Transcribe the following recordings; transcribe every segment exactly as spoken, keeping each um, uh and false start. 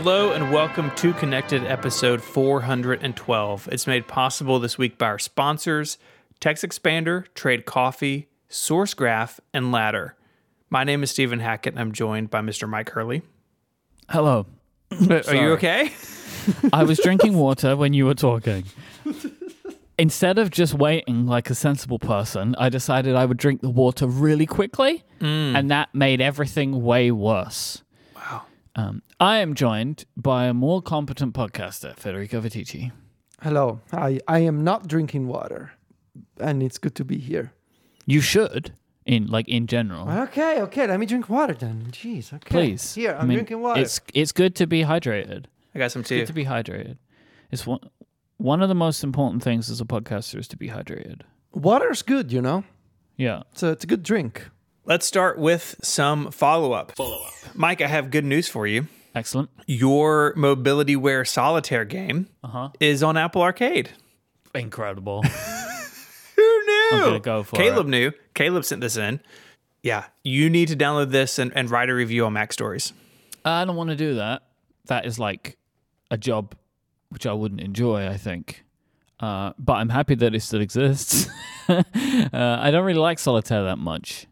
Hello and welcome to Connected episode four hundred twelve. It's made possible this week by our sponsors, TextExpander, Trade Coffee, Sourcegraph, and Ladder. My name is Stephen Hackett and I'm joined by Mister Mike Hurley. Hello. Are you okay? I was drinking water when you were talking. Instead of just waiting like a sensible person, I decided I would drink the water really quickly, mm. and that made everything way worse. Wow. Um, I am joined by a more competent podcaster, Federico Viticci. Hello. I, I am not drinking water, and it's good to be here. You should, in like in general. Okay, okay. Let me drink water then. Jeez, okay. Please. Here, I'm I mean, drinking water. It's it's good to be hydrated. I got some tea. It's good to be hydrated. It's one, one of the most important things as a podcaster is to be hydrated. Water's good, you know? Yeah. It's a, it's a good drink. Let's start with some follow-up. Follow-up. Mike, I have good news for you. Excellent. Your MobilityWare solitaire game uh-huh. is on Apple Arcade. Incredible. Who knew? I'm going to go for Caleb it. Caleb knew. Caleb sent this in. Yeah. You need to download this and, and write a review on MacStories. I don't want to do that. That is like a job which I wouldn't enjoy, I think. Uh, but I'm happy that it still exists. uh, I don't really like solitaire that much.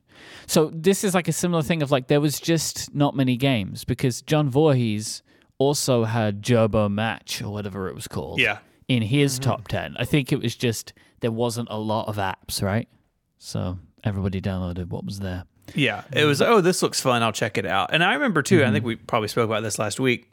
So this is like a similar thing of like there was just not many games because John Voorhees also had Gerbo Match or whatever it was called yeah. in his mm-hmm. top ten. I think it was just there wasn't a lot of apps, right? So everybody downloaded what was there. Yeah, it was, oh, this looks fun. I'll check it out. And I remember too, mm-hmm. I think we probably spoke about this last week.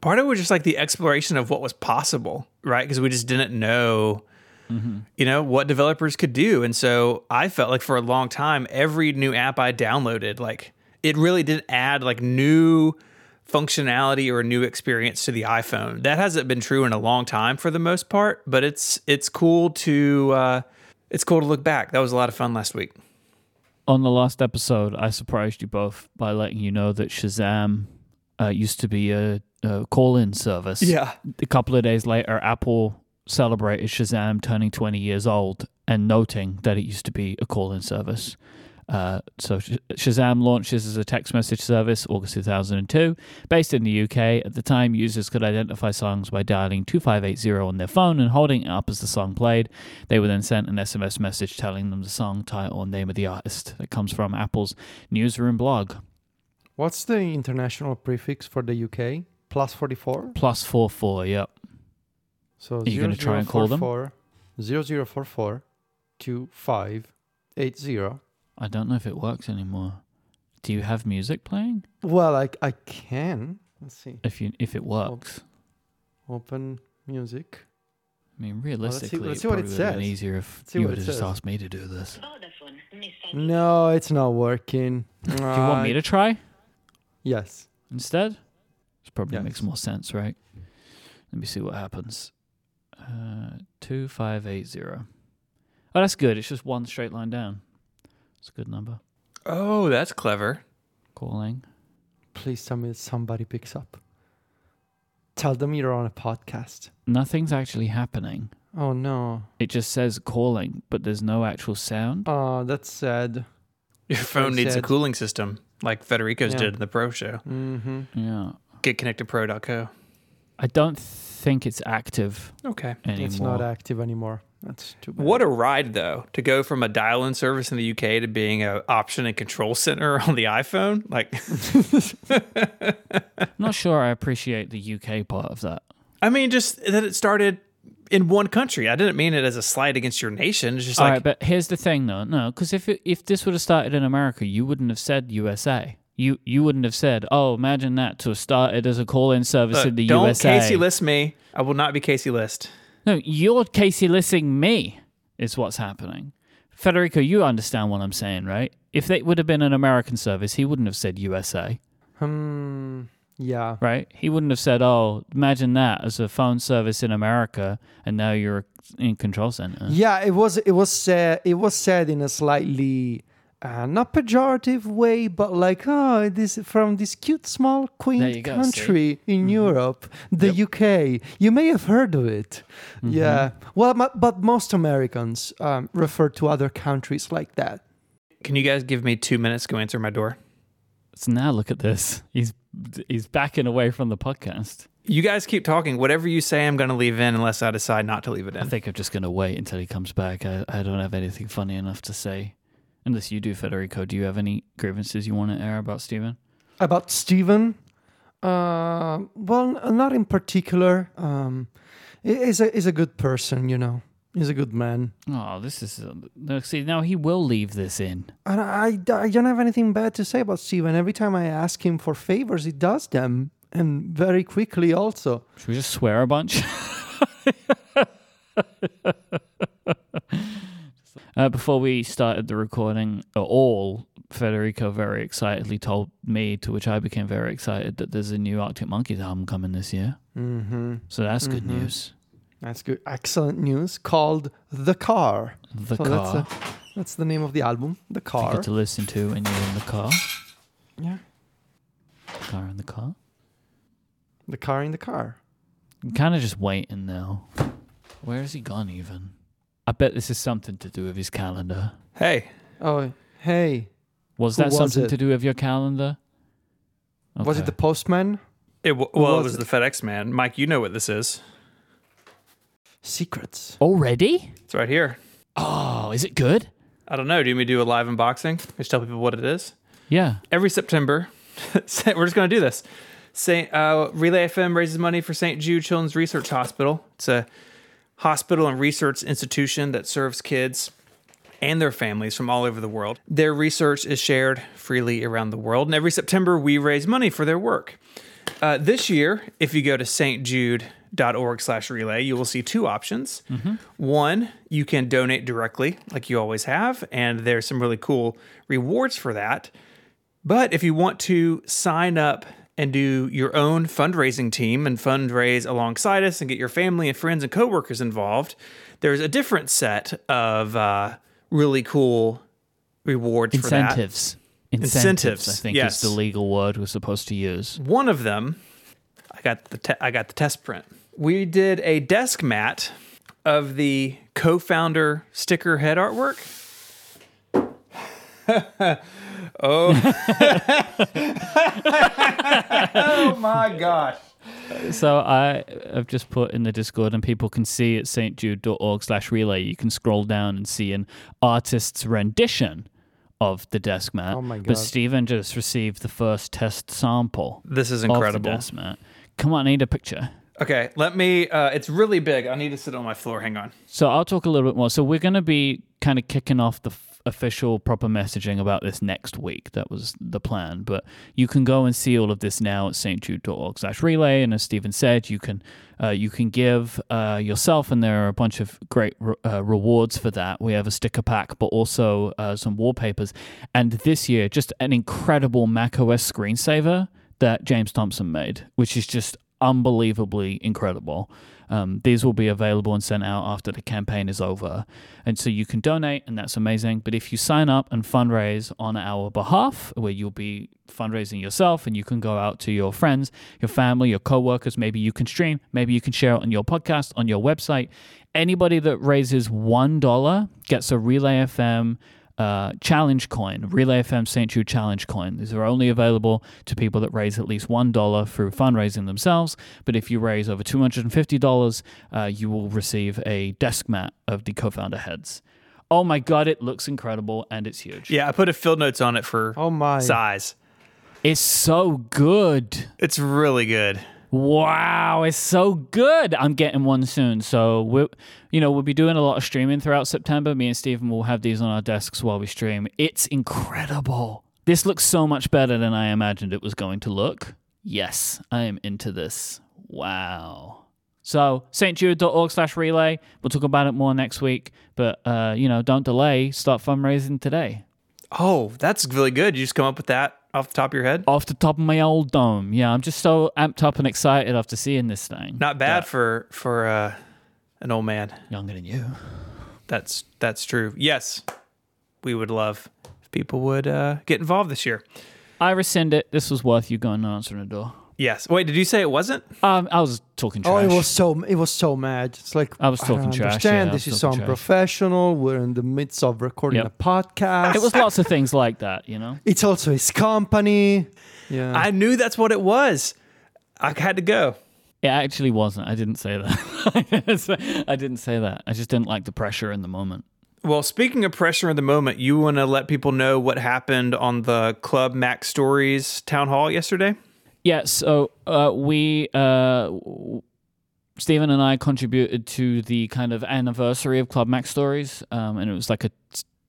Part of it was just like the exploration of what was possible, right? Because we just didn't know... Mm-hmm. You know, what developers could do. And so I felt like for a long time, every new app I downloaded, like it really did add like new functionality or a new experience to the iPhone. That hasn't been true in a long time for the most part, but it's it's cool to uh, it's cool to look back. That was a lot of fun last week. On the last episode, I surprised you both by letting you know that Shazam uh, used to be a, a call-in service. Yeah. A couple of days later, Apple... celebrated Shazam turning twenty years old and noting that it used to be a call-in service. Uh, so Sh- Shazam launches as a text message service August two thousand two. Based in the U K, at the time, users could identify songs by dialing two five eight zero on their phone and holding it up as the song played. They were then sent an S M S message telling them the song, title, and name of the artist. That comes from Apple's newsroom blog. What's the international prefix for the U K? plus forty-four? plus forty-four, yep. So are you going to try and call them? zero zero four four two five eight zero. I don't know if it works anymore. Do you have music playing? Well, I I can. Let's see. If you if it works. Open music. I mean, realistically, well, let's see, let's see it probably would have been easier if you would have just asked me to do this. No, it's not working. Do you want me to try? Yes. Instead? This probably yes. makes more sense, right? Let me see what happens. Uh, two five eight zero. Oh, that's good. It's just one straight line down. It's a good number. Oh, that's clever. Calling. Please tell me that somebody picks up. Tell them you're on a podcast. Nothing's actually happening. Oh no! It just says calling, but there's no actual sound. Oh, that's sad. Your phone needs a cooling system, like Federico's yeah. did in the Pro Show. Mm-hmm. Yeah. get connected pro dot co. I don't think it's active. Okay. Anymore. It's not active anymore. That's too bad. What a ride, though, to go from a dial-in service in the U K to being an option and control center on the iPhone. Like, I'm not sure I appreciate the U K part of that. I mean, just that it started in one country. I didn't mean it as a slight against your nation. It's just All like, right, but here's the thing, though. No, because if it, if this would have started in America, you wouldn't have said U S A. You you wouldn't have said, oh, imagine that, to have started as a call-in service Look, in the don't U S A. Don't Casey list me. I will not be Casey list. No, you're Casey listing me is what's happening. Federico, you understand what I'm saying, right? If it would have been an American service, he wouldn't have said U S A. Hmm, yeah. Right? He wouldn't have said, oh, imagine that as a phone service in America, and now you're in control center. Yeah, it was, it was, uh, it was said in a slightly... Uh, not pejorative way, but like, oh, this from this cute, small, quaint go, country see? in mm-hmm. Europe, the yep. U K. You may have heard of it. Mm-hmm. Yeah. Well, my, but most Americans um, refer to other countries like that. Can you guys give me two minutes to go answer my door? So now look at this. He's is backing away from the podcast. You guys keep talking. Whatever you say, I'm going to leave in unless I decide not to leave it in. I think I'm just going to wait until he comes back. I, I don't have anything funny enough to say. Unless you do, Federico. Do you have any grievances you want to air about Stephen? About Stephen? Uh, well, not in particular. Um, he's a, he's a good person, you know. He's a good man. Oh, this is... Uh, see, now he will leave this in. And I, I don't have anything bad to say about Stephen. Every time I ask him for favors, he does them. And very quickly also. Should we just swear a bunch? uh, before we started the recording at all, Federico very excitedly told me, to which I became very excited, that there's a new Arctic Monkeys album coming this year. Mm-hmm. So that's mm-hmm. good news. That's good. Excellent news. Called The Car. The so Car. That's, a, that's the name of the album, The Car. You get to listen to when you're in the car. Yeah. The Car in the Car. The car in the car. I'm kind of just waiting now. Where has he gone even? I bet this is something to do with his calendar. Hey. Oh, hey. Was Who that was something it? to do with your calendar? Okay. Was it the postman? It w- well, was it was it? the FedEx man. Mike, you know what this is. Secrets. Already? It's right here. Oh, is it good? I don't know. Do you want me to do a live unboxing? Just tell people what it is? Yeah. Every September, we're just going to do this. Saint, uh, Relay F M raises money for Saint Jude Children's Research Hospital. It's a hospital and research institution that serves kids and their families from all over the world. Their research is shared freely around the world, and every September we raise money for their work. Uh, this year, if you go to stjude dot org slash relay, you will see two options. Mm-hmm. One, you can donate directly, like you always have, and there's some really cool rewards for that. But if you want to sign up and do your own fundraising team and fundraise alongside us and get your family and friends and coworkers involved, there's a different set of uh, really cool rewards Incentives. for that. Incentives. Incentives, I think yes. is the legal word we're supposed to use. One of them, I got the te- I got the test print. We did a desk mat of the co-founder sticker head artwork. Oh. Oh my gosh. So I have just put in the Discord, and people can see at stjude dot org slash relay, you can scroll down and see an artist's rendition of the desk mat. Oh my God. But Stephen just received the first test sample. This is incredible. Of the desk mat. Come on, I need a picture. Okay, let me, uh, it's really big. I need to sit on my floor. Hang on. So I'll talk a little bit more. So we're going to be kind of kicking off the official proper messaging about this next week. That was the plan, but you can go and see all of this now at stjude dot org slash relay, and as Stephen said, you can uh, you can give uh, yourself, and there are a bunch of great re- uh, rewards for that. We have a sticker pack, but also uh, some wallpapers, and this year just an incredible macOS screensaver that James Thompson made, which is just unbelievably incredible. Um, these will be available and sent out after the campaign is over. And so you can donate, and that's amazing. But if you sign up and fundraise on our behalf, where you'll be fundraising yourself, and you can go out to your friends, your family, your coworkers, maybe you can stream, maybe you can share it on your podcast, on your website. Anybody that raises one dollar gets a Relay F M uh, challenge coin, Relay F M Saint Jude challenge coin. These are only available to people that raise at least one dollar through fundraising themselves. But if you raise over two hundred fifty dollars, uh, you will receive a desk mat of the co-founder heads. Oh my God, it looks incredible, and it's huge. Yeah, I put a field notes on it for oh my. size. It's so good. It's really good. Wow, it's so good. I'm getting one soon. So, we're, you know, we'll be doing a lot of streaming throughout September. Me and Stephen will have these on our desks while we stream. It's incredible. This looks so much better than I imagined it was going to look. Yes, I am into this. Wow. So, stjude dot org slash relay. We'll talk about it more next week. But, uh, you know, don't delay. Start fundraising today. Oh, that's really good. You just come up with that off the top of your head? Off the top of my old dome. Yeah, I'm just so amped up and excited after seeing this thing. Not bad but for for uh, an old man. Younger than you. That's that's true. Yes, we would love if people would uh, get involved this year. I rescind it. This was worth you going and answering the door. Yes. Wait, did you say it wasn't? Um, I was talking trash. Oh, it was so it was so mad. It's like I was talking I don't trash. Understand yeah, this is unprofessional. We're in the midst of recording yep. a podcast. It was lots of things like that, you know. It's also his company. Yeah. I knew that's what it was. I had to go. It actually wasn't. I didn't say that. I didn't say that. I just didn't like the pressure in the moment. Well, speaking of pressure in the moment, you want to let people know what happened on the Club MacStories town hall yesterday? Yeah, so uh, we, uh, Stephen and I contributed to the kind of anniversary of Club MacStories, um, and it was like a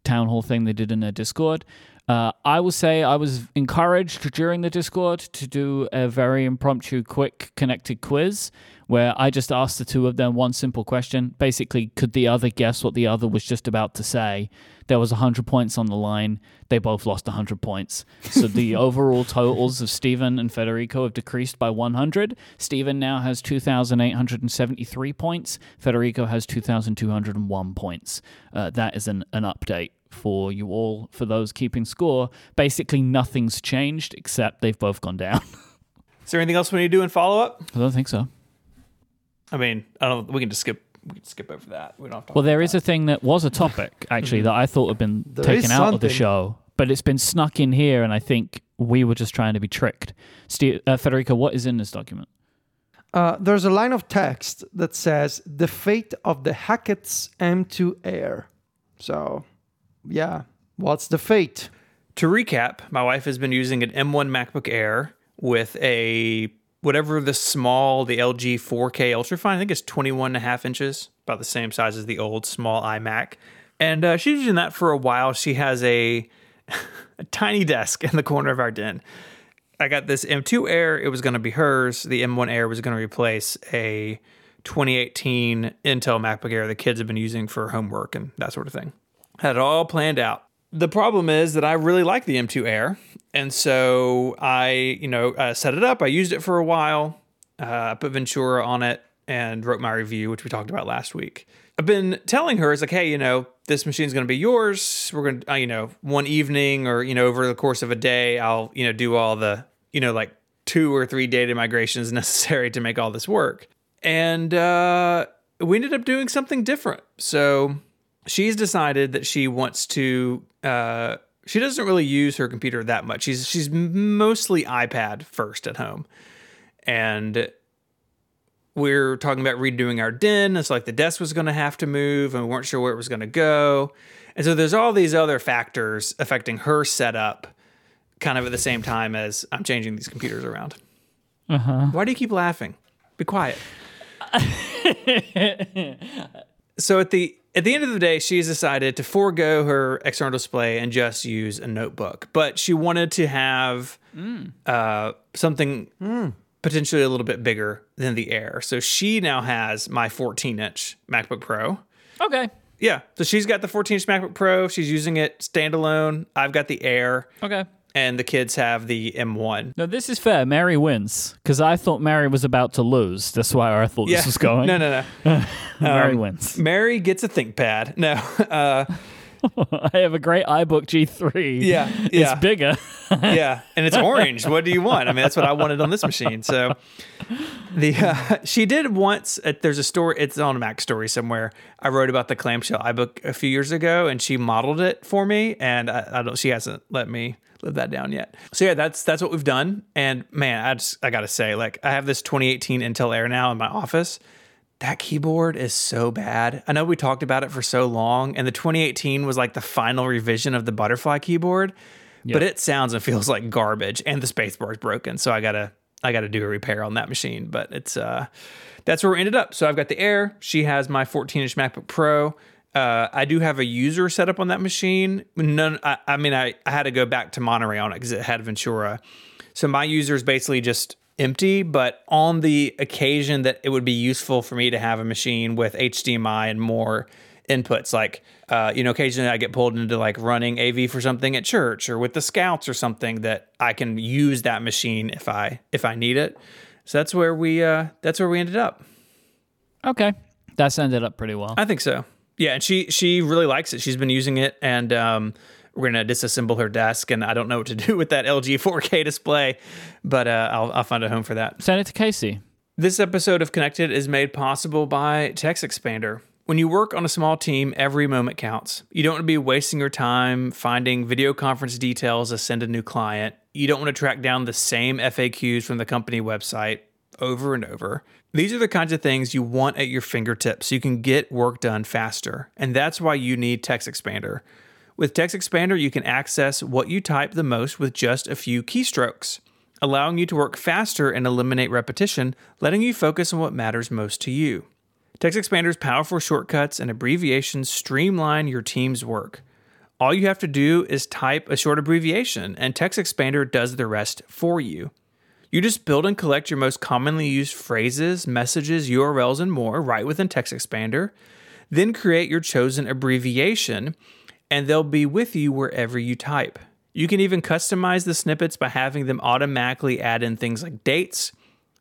town hall thing they did in their Discord. Uh, I will say I was encouraged during the Discord to do a very impromptu, quick, connected quiz where I just asked the two of them one simple question. Basically, could the other guess what the other was just about to say? There was one hundred points on the line. They both lost one hundred points. So the overall totals of Stephen and Federico have decreased by one hundred. Stephen now has two thousand eight hundred seventy-three points. Federico has two thousand two hundred one points. Uh, that is an, an update for you all, for those keeping score. Basically, nothing's changed except they've both gone down. Is there anything else we need to do in follow-up? I don't think so. I mean, I don't. We can just skip. We can skip over that. We don't have to. Well, there is that. a thing that was a topic actually that I thought had been there taken out something. of the show, but it's been snuck in here, and I think we were just trying to be tricked. Steve, uh, Federico, what is in this document? Uh, there's a line of text that says the fate of the Hackett's M two Air. So, yeah, what's the fate? To recap, my wife has been using an M one MacBook Air with a whatever the small, the L G four K ultrafine, I think it's twenty-one and a half inches, about the same size as the old small iMac. And uh, she's using that for a while. She has a, a tiny desk in the corner of our den. I got this M two Air. It was going to be hers. The M one Air was going to replace a twenty eighteen Intel MacBook Air the kids have been using for homework and that sort of thing. Had it all planned out. The problem is that I really like the M two Air, and so I, you know, uh, set it up. I used it for a while. I uh, put Ventura on it and wrote my review, which we talked about last week. I've been telling her, it's like, hey, you know, this machine's going to be yours. We're going to, uh, you know, one evening or, you know, over the course of a day, I'll, you know, do all the, you know, like two or three data migrations necessary to make all this work. And uh, we ended up doing something different. So she's decided that she wants to, uh, she doesn't really use her computer that much. She's she's mostly iPad first at home. And we're talking about redoing our den. It's like the desk was going to have to move and we weren't sure where it was going to go. And so there's all these other factors affecting her setup kind of at the same time as I'm changing these computers around. Uh-huh. Why do you keep laughing? Be quiet. So at the At the end of the day, she's decided to forego her external display and just use a notebook. But she wanted to have mm. uh, something mm. potentially a little bit bigger than the Air. So she now has my fourteen-inch MacBook Pro. Okay. Yeah. So she's got the fourteen-inch MacBook Pro. She's using it standalone. I've got the Air. Okay. And the kids have the M one. No, this is fair. Mary wins. Because I thought Mary was about to lose. That's why I thought yeah. this was going. No, no, no. Mary um, wins. Mary gets a ThinkPad. No. Uh, I have a great iBook G three. Yeah. yeah. It's bigger. yeah. And it's orange. What do you want? I mean, that's what I wanted on this machine. So the uh, she did once, uh, there's a story, it's on a Mac story somewhere. I wrote about the clamshell iBook a few years ago, and she modeled it for me. And I, I don't. she hasn't let me live that down yet. So yeah, that's that's what we've done. And man, I just I gotta say, like, I have this twenty eighteen Intel Air now in my office. That keyboard is so bad. I know we talked about it for so long, and the twenty eighteen was like the final revision of the butterfly keyboard, yep. but it sounds and feels like garbage, and the spacebar is broken. So I gotta I gotta do a repair on that machine. But it's uh that's where we ended up. So I've got the Air. She has my fourteen-inch MacBook Pro. Uh, I do have a user set up on that machine. None, I, I mean, I, I had to go back to Monterey on it because it had Ventura. So my user is basically just empty, but on the occasion that it would be useful for me to have a machine with H D M I and more inputs, like, uh, you know, occasionally I get pulled into like running A V for something at church or with the scouts or something, that I can use that machine if I if I need it. So that's where we uh, that's where we ended up. Okay, that's ended up pretty well. I think so. Yeah, and she she really likes it. She's been using it and um, We're going to disassemble her desk, and I don't know what to do with that L G four K display, but uh, I'll, I'll find a home for that. Send it to Casey. This episode of Connected is made possible by TextExpander. When you work on a small team, every moment counts. You don't want to be wasting your time finding video conference details to send a new client. You don't want to track down the same F A Qs from the company website over and over. These are the kinds of things you want at your fingertips so you can get work done faster. And that's why you need TextExpander. With TextExpander, you can access what you type the most with just a few keystrokes, allowing you to work faster and eliminate repetition, letting you focus on what matters most to you. TextExpander's powerful shortcuts and abbreviations streamline your team's work. All you have to do is type a short abbreviation, and TextExpander does the rest for you. You just build and collect your most commonly used phrases, messages, U R Ls, and more right within TextExpander, then create your chosen abbreviation, and they'll be with you wherever you type. You can even customize the snippets by having them automatically add in things like dates,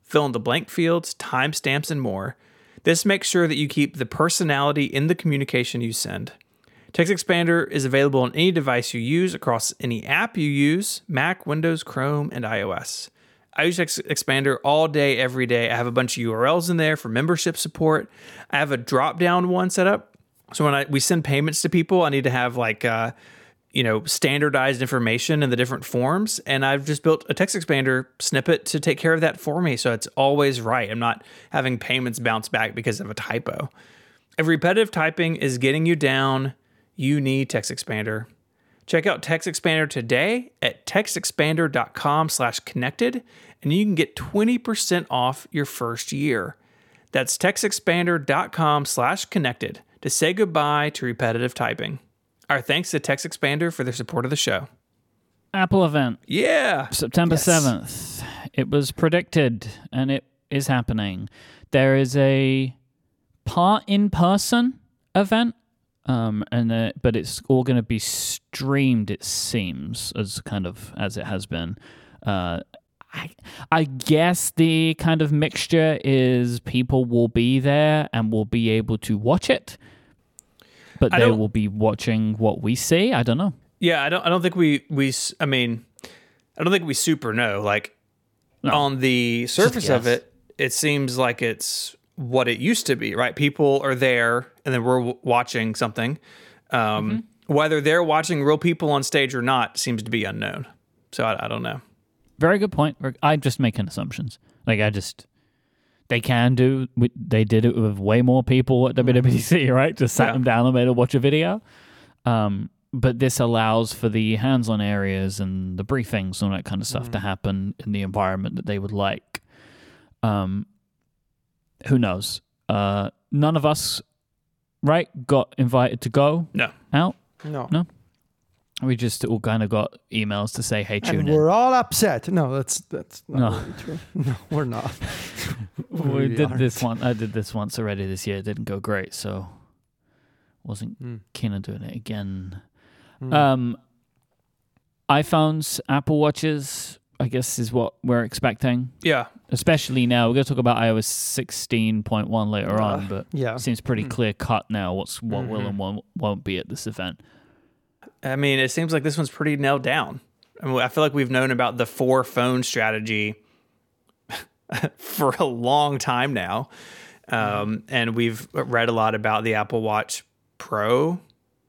fill-in-the-blank fields, timestamps, and more. This makes sure that you keep the personality in the communication you send. TextExpander is available on any device you use, across any app you use, Mac, Windows, Chrome, and iOS. I use TextExpander all day, every day. I have a bunch of U R Ls in there for membership support. I have a drop-down one set up. So when I, we send payments to people, I need to have like, uh, you know, standardized information in the different forms. And I've just built a TextExpander snippet to take care of that for me. So it's always right. I'm not having payments bounce back because of a typo. If repetitive typing is getting you down, you need TextExpander. Check out TextExpander today at textexpander dot com slash connected, and you can get twenty percent off your first year. That's textexpander dot com slash connected to say goodbye to repetitive typing. Our thanks to TextExpander for their support of the show. Apple event. Yeah. September seventh. It was predicted, and it is happening. There is a part in-person event. Um, and the, but it's all going to be streamed, it seems, as kind of as it has been. Uh, I, I guess the kind of mixture is people will be there and will be able to watch it, but they will be watching what we see. I don't know. Yeah, I don't. I don't think we. we I mean, I don't think we super know. Like no. On the surface of it, it seems like it's what it used to be, right? People are there, and then we're w- watching something. Um, mm-hmm. Whether they're watching real people on stage or not seems to be unknown. So I, I don't know. Very good point. I just make assumptions. Like I just, they can do. They did it with way more people at W W D C, right? Just sat yeah. them down and made them watch a video. Um, but this allows for the hands-on areas and the briefings and all that kind of stuff mm-hmm. to happen in the environment that they would like. Um. Who knows? Uh, none of us, right, got invited to go no. out? No. No? We just all kind of got emails to say, hey, tune and in. We're all upset. No, that's that's not no. really true. No, we're not. we we did aren't. this one. I did this once already this year. It didn't go great, so wasn't mm. keen on doing it again. Mm. Um, iPhones, Apple Watches, I guess is what we're expecting. Yeah. Especially now. We're going to talk about iOS sixteen point one later uh, on, but yeah. it seems pretty mm-hmm. clear-cut now what's what mm-hmm. will and what won't be at this event. I mean, it seems like this one's pretty nailed down. I mean, I feel like we've known about the four-phone strategy for a long time now, um, and we've read a lot about the Apple Watch Pro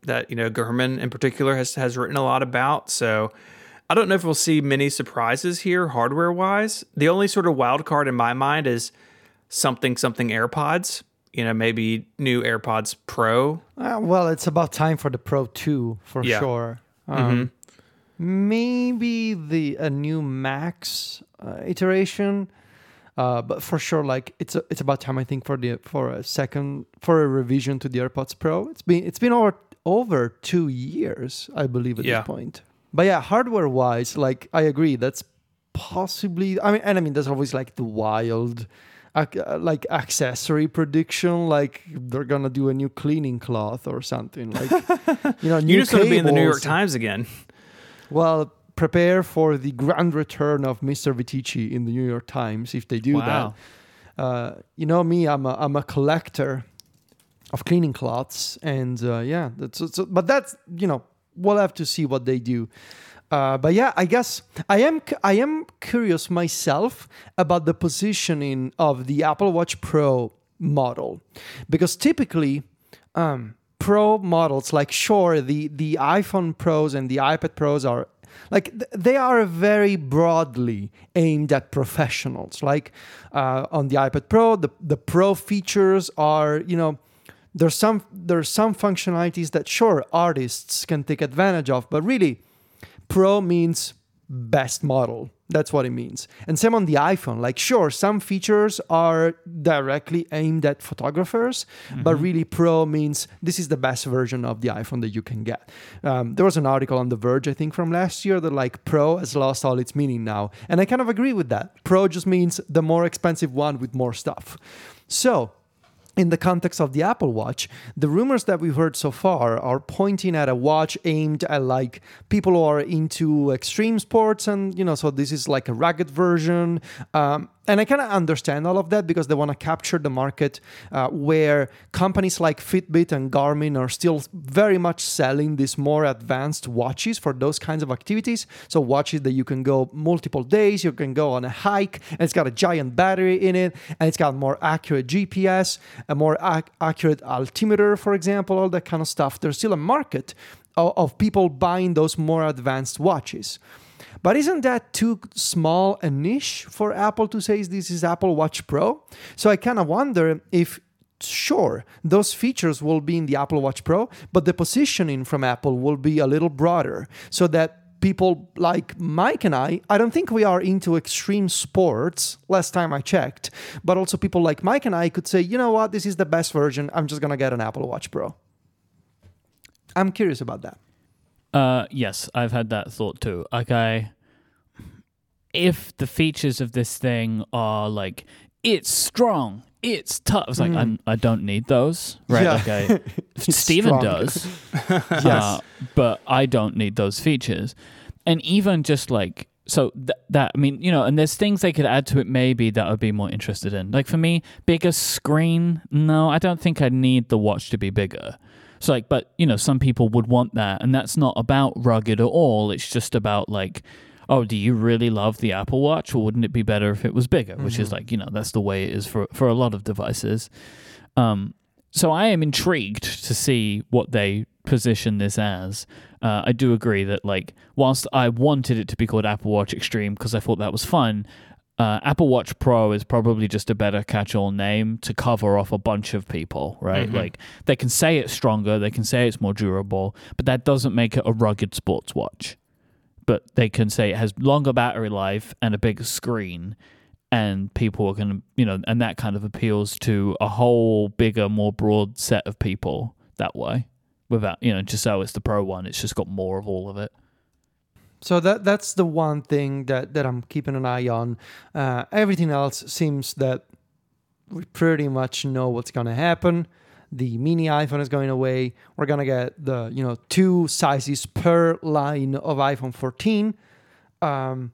that, you know, Gurman in particular has, has written a lot about, so I don't know if we'll see many surprises here hardware-wise. The only sort of wild card in my mind is something, something AirPods. You know, maybe new AirPods Pro. Uh, well, it's about time for the Pro two, for yeah. sure. Um, mm-hmm. Maybe the a new Max uh, iteration. Uh, but for sure, like it's a, it's about time, I think, for the for a second for a revision to the AirPods Pro. It's been it's been over over two years, I believe, at yeah. this point. But yeah, hardware-wise, like, I agree, that's possibly... I mean, and I mean, there's always, like, the wild, like, accessory prediction, like, they're gonna do a new cleaning cloth or something, like, you know, new You're just cables. Gonna be in the New York Times again. Well, prepare for the grand return of Mister Viticci in the New York Times, if they do wow. that. Uh, you know me, I'm a, I'm a collector of cleaning cloths, and, uh, yeah, that's, so, but that's, you know... we'll have to see what they do. Uh, but yeah, I guess I am I am curious myself about the positioning of the Apple Watch Pro model, because typically um, Pro models, like sure, the, the iPhone Pros and the iPad Pros are like they are very broadly aimed at professionals. Like uh, on the iPad Pro, the, the Pro features are, you know, there's some there's some functionalities that sure artists can take advantage of, but really Pro means best model. That's what it means. And same on the iPhone. Like, sure, some features are directly aimed at photographers, mm-hmm. but really Pro means this is the best version of the iPhone that you can get. Um, there was an article on The Verge, I think, from last year that, like, Pro has lost all its meaning now. And I kind of agree with that. Pro just means the more expensive one with more stuff. So, in the context of the Apple Watch, the rumors that we've heard so far are pointing at a watch aimed at like people who are into extreme sports, and you know, so this is like a rugged version. Um, and I kind of understand all of that because they want to capture the market uh, where companies like Fitbit and Garmin are still very much selling these more advanced watches for those kinds of activities. So watches that you can go multiple days, you can go on a hike, and it's got a giant battery in it, and it's got more accurate G P S, a more ac- accurate altimeter, for example, all that kind of stuff. There's still a market of, of people buying those more advanced watches. But isn't that too small a niche for Apple to say this is Apple Watch Pro? So I kind of wonder if, sure, those features will be in the Apple Watch Pro, but the positioning from Apple will be a little broader so that people like Mike and I, I don't think we are into extreme sports, last time I checked, but also people like Mike and I could say, you know what, this is the best version. I'm just going to get an Apple Watch Pro. I'm curious about that. Uh, yes, I've had that thought too. Okay, if the features of this thing are like, it's strong, it's tough. It's like, mm. I'm, I don't need those, right? Yeah. Okay, Stephen strong. does, yes, uh, but I don't need those features. And even just like, so th- that, I mean, you know, and there's things they could add to it maybe that I'd be more interested in. Like for me, bigger screen, no, I don't think I need the watch to be bigger. So like, but you know, some people would want that, and that's not about rugged at all. It's just about like, oh, do you really love the Apple Watch, or wouldn't it be better if it was bigger? Mm-hmm. Which is like, you know, that's the way it is for, for a lot of devices. Um, so I am intrigued to see what they position this as. Uh, I do agree that like, whilst I wanted it to be called Apple Watch Extreme because I thought that was fun, Uh, Apple Watch Pro is probably just a better catch-all name to cover off a bunch of people, right? Mm-hmm. Like they can say it's stronger, they can say it's more durable, but that doesn't make it a rugged sports watch. But they can say it has longer battery life and a bigger screen, and people are going to, you know, and that kind of appeals to a whole bigger, more broad set of people that way. Without, you know, just so it's the Pro one, it's just got more of all of it. So that that's the one thing that, that I'm keeping an eye on. Uh, everything else seems that we pretty much know what's going to happen. The mini iPhone is going away. We're going to get the, you know, two sizes per line of iPhone fourteen. Um,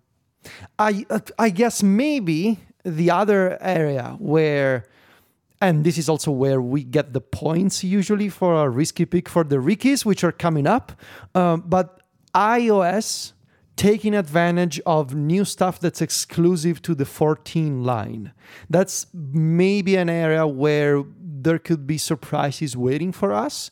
I I guess maybe the other area where, and this is also where we get the points usually for our risky pick for the Rickies, which are coming up, um, but iOS taking advantage of new stuff that's exclusive to the fourteen line. That's maybe an area where there could be surprises waiting for us.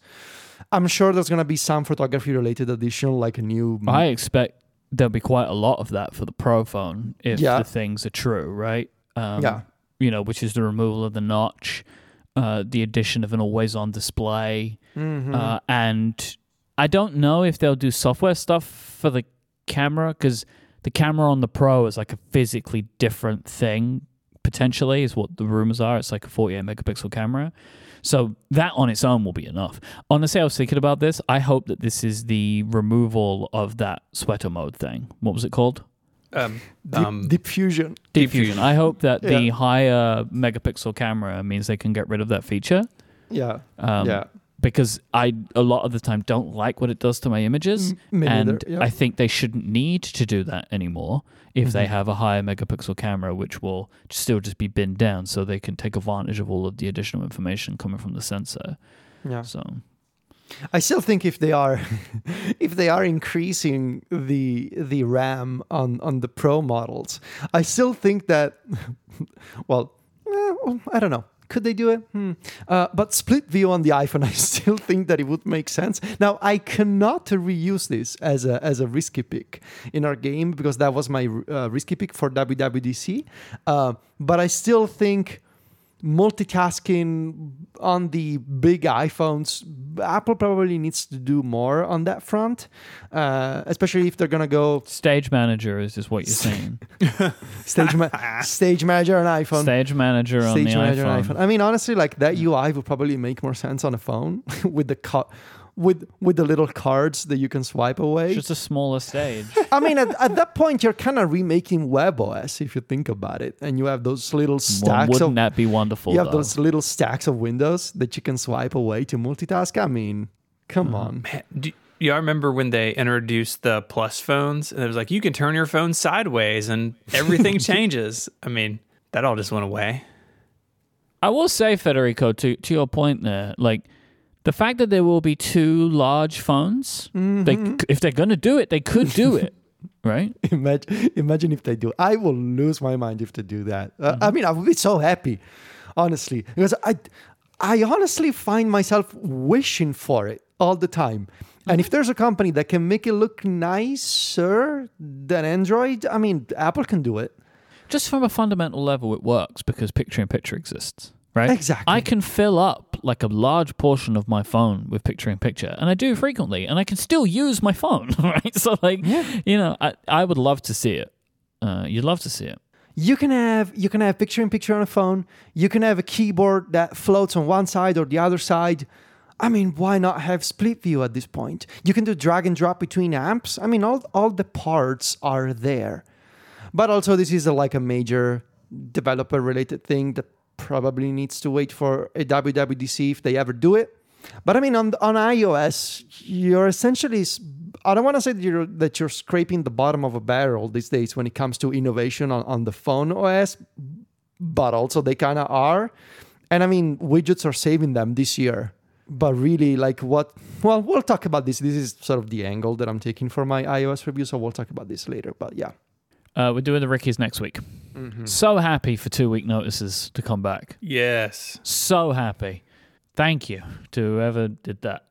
I'm sure there's going to be some photography-related addition, like a new... I expect there'll be quite a lot of that for the Pro phone, if yeah. the things are true, right? Um, yeah. You know, which is the removal of the notch, uh, the addition of an always-on display, mm-hmm. uh, and... I don't know if they'll do software stuff for the camera, because the camera on the Pro is like a physically different thing, potentially, is what the rumors are. It's like a forty-eight megapixel camera. So that on its own will be enough. Honestly, I was thinking about this. I hope that this is the removal of that sweater mode thing. What was it called? Um, deep, um, deep Fusion. Deep Fusion. I hope that yeah. the higher megapixel camera means they can get rid of that feature. Yeah. Um, yeah. Because I, a lot of the time, don't like what it does to my images. Me and yeah. I think they shouldn't need to do that anymore if mm-hmm. they have a higher megapixel camera, which will still just be binned down so they can take advantage of all of the additional information coming from the sensor. Yeah. So, I still think if they are if they are increasing the the RAM on, on the Pro models, I still think that, well, I don't know. Could they do it? Hmm. Uh, but split view on the iPhone, I still think that it would make sense. Now, I cannot reuse this as a as a risky pick in our game because that was my uh, risky pick for W W D C. Uh, but I still think multitasking on the big iPhones, Apple probably needs to do more on that front, uh, especially if they're going to go... Stage Manager is just what you're saying. Stage, ma- Stage Manager on iPhone. Stage Manager on Stage the manager iPhone. iPhone. I mean, honestly, like that U I would probably make more sense on a phone with the... Co- With with the little cards that you can swipe away. It's just a smaller stage. I mean, at, at that point, you're kind of remaking WebOS, if you think about it. And you have those little stacks well, wouldn't of... Wouldn't that be wonderful, You have though. those little stacks of windows that you can swipe away to multitask. I mean, come mm. on. Man, do, yeah, I remember when they introduced the Plus phones, and it was like, you can turn your phone sideways, and everything changes. I mean, that all just went away. I will say, Federico, to, to your point there, like... The fact that there will be two large phones, mm-hmm. they, if they're going to do it, they could do it, right? Imagine, imagine if they do. I will lose my mind if they do that. Uh, mm-hmm. I mean, I would be so happy, honestly, because I, I honestly find myself wishing for it all the time. Mm-hmm. And if there's a company that can make it look nicer than Android, I mean, Apple can do it. Just from a fundamental level, it works because picture-in-picture exists. Right? Exactly. I can fill up like a large portion of my phone with picture-in-picture, and I do frequently, and I can still use my phone, right? So, like, yeah. you know, I, I would love to see it. Uh, you'd love to see it. You can have you can have picture-in-picture on a phone. You can have a keyboard that floats on one side or the other side. I mean, why not have split view at this point? You can do drag and drop between apps. I mean, all all the parts are there. But also, this is a, like a major developer-related thing that probably needs to wait for a W W D C if they ever do it. But I mean, on on iOS, you're essentially, I don't want to say that you're, that you're scraping the bottom of a barrel these days when it comes to innovation on, on the phone O S, but also they kind of are. And I mean, widgets are saving them this year. But really, like what, well, we'll talk about this. This is sort of the angle that I'm taking for my iOS review, so we'll talk about this later, but yeah. Uh, we're doing the Rickies next week. Mm-hmm. So happy for two-week notices to come back. Yes. So happy. Thank you to whoever did that.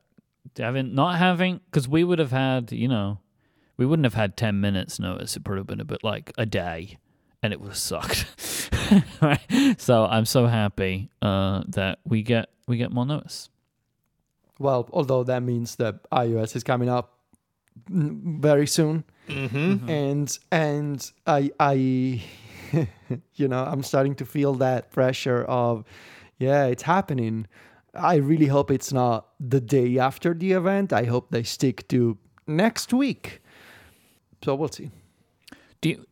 Having, not having, because we would have had, you know, we wouldn't have had ten minutes notice. It probably would have been a bit like a day, and it would have sucked. Right? So I'm so happy uh, that we get we get more notice. Well, although that means that iOS is coming up very soon. Mm-hmm. And and I I you know, I'm starting to feel that pressure of yeah, it's happening. I really hope it's not the day after the event. I hope they stick to next week. So we'll see. Do you,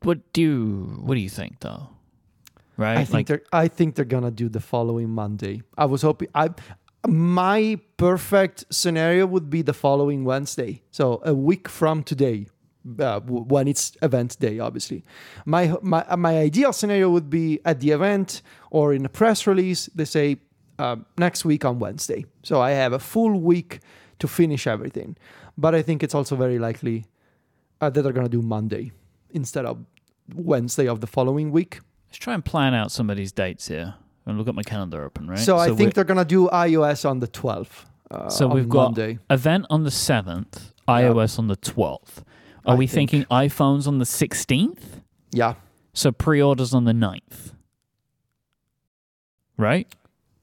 what do you, what do you think though? Right? I think like- they're I think they're gonna do the following Monday. I was hoping I My perfect scenario would be the following Wednesday. So a week from today, uh, w- when it's event day, obviously. My, my my ideal scenario would be at the event or in a press release, they say uh, next week on Wednesday. So I have a full week to finish everything. But I think it's also very likely uh, that they're going to do Monday instead of Wednesday of the following week. Let's try and plan out some of these dates here. And look at my calendar open, right? So, so I think they're going to do iOS on the twelfth. Uh, so we've got Monday. Event on the seventh, iOS yeah. on the twelfth. Are I we think. thinking iPhones on the sixteenth? Yeah. So pre-orders on the ninth. Right?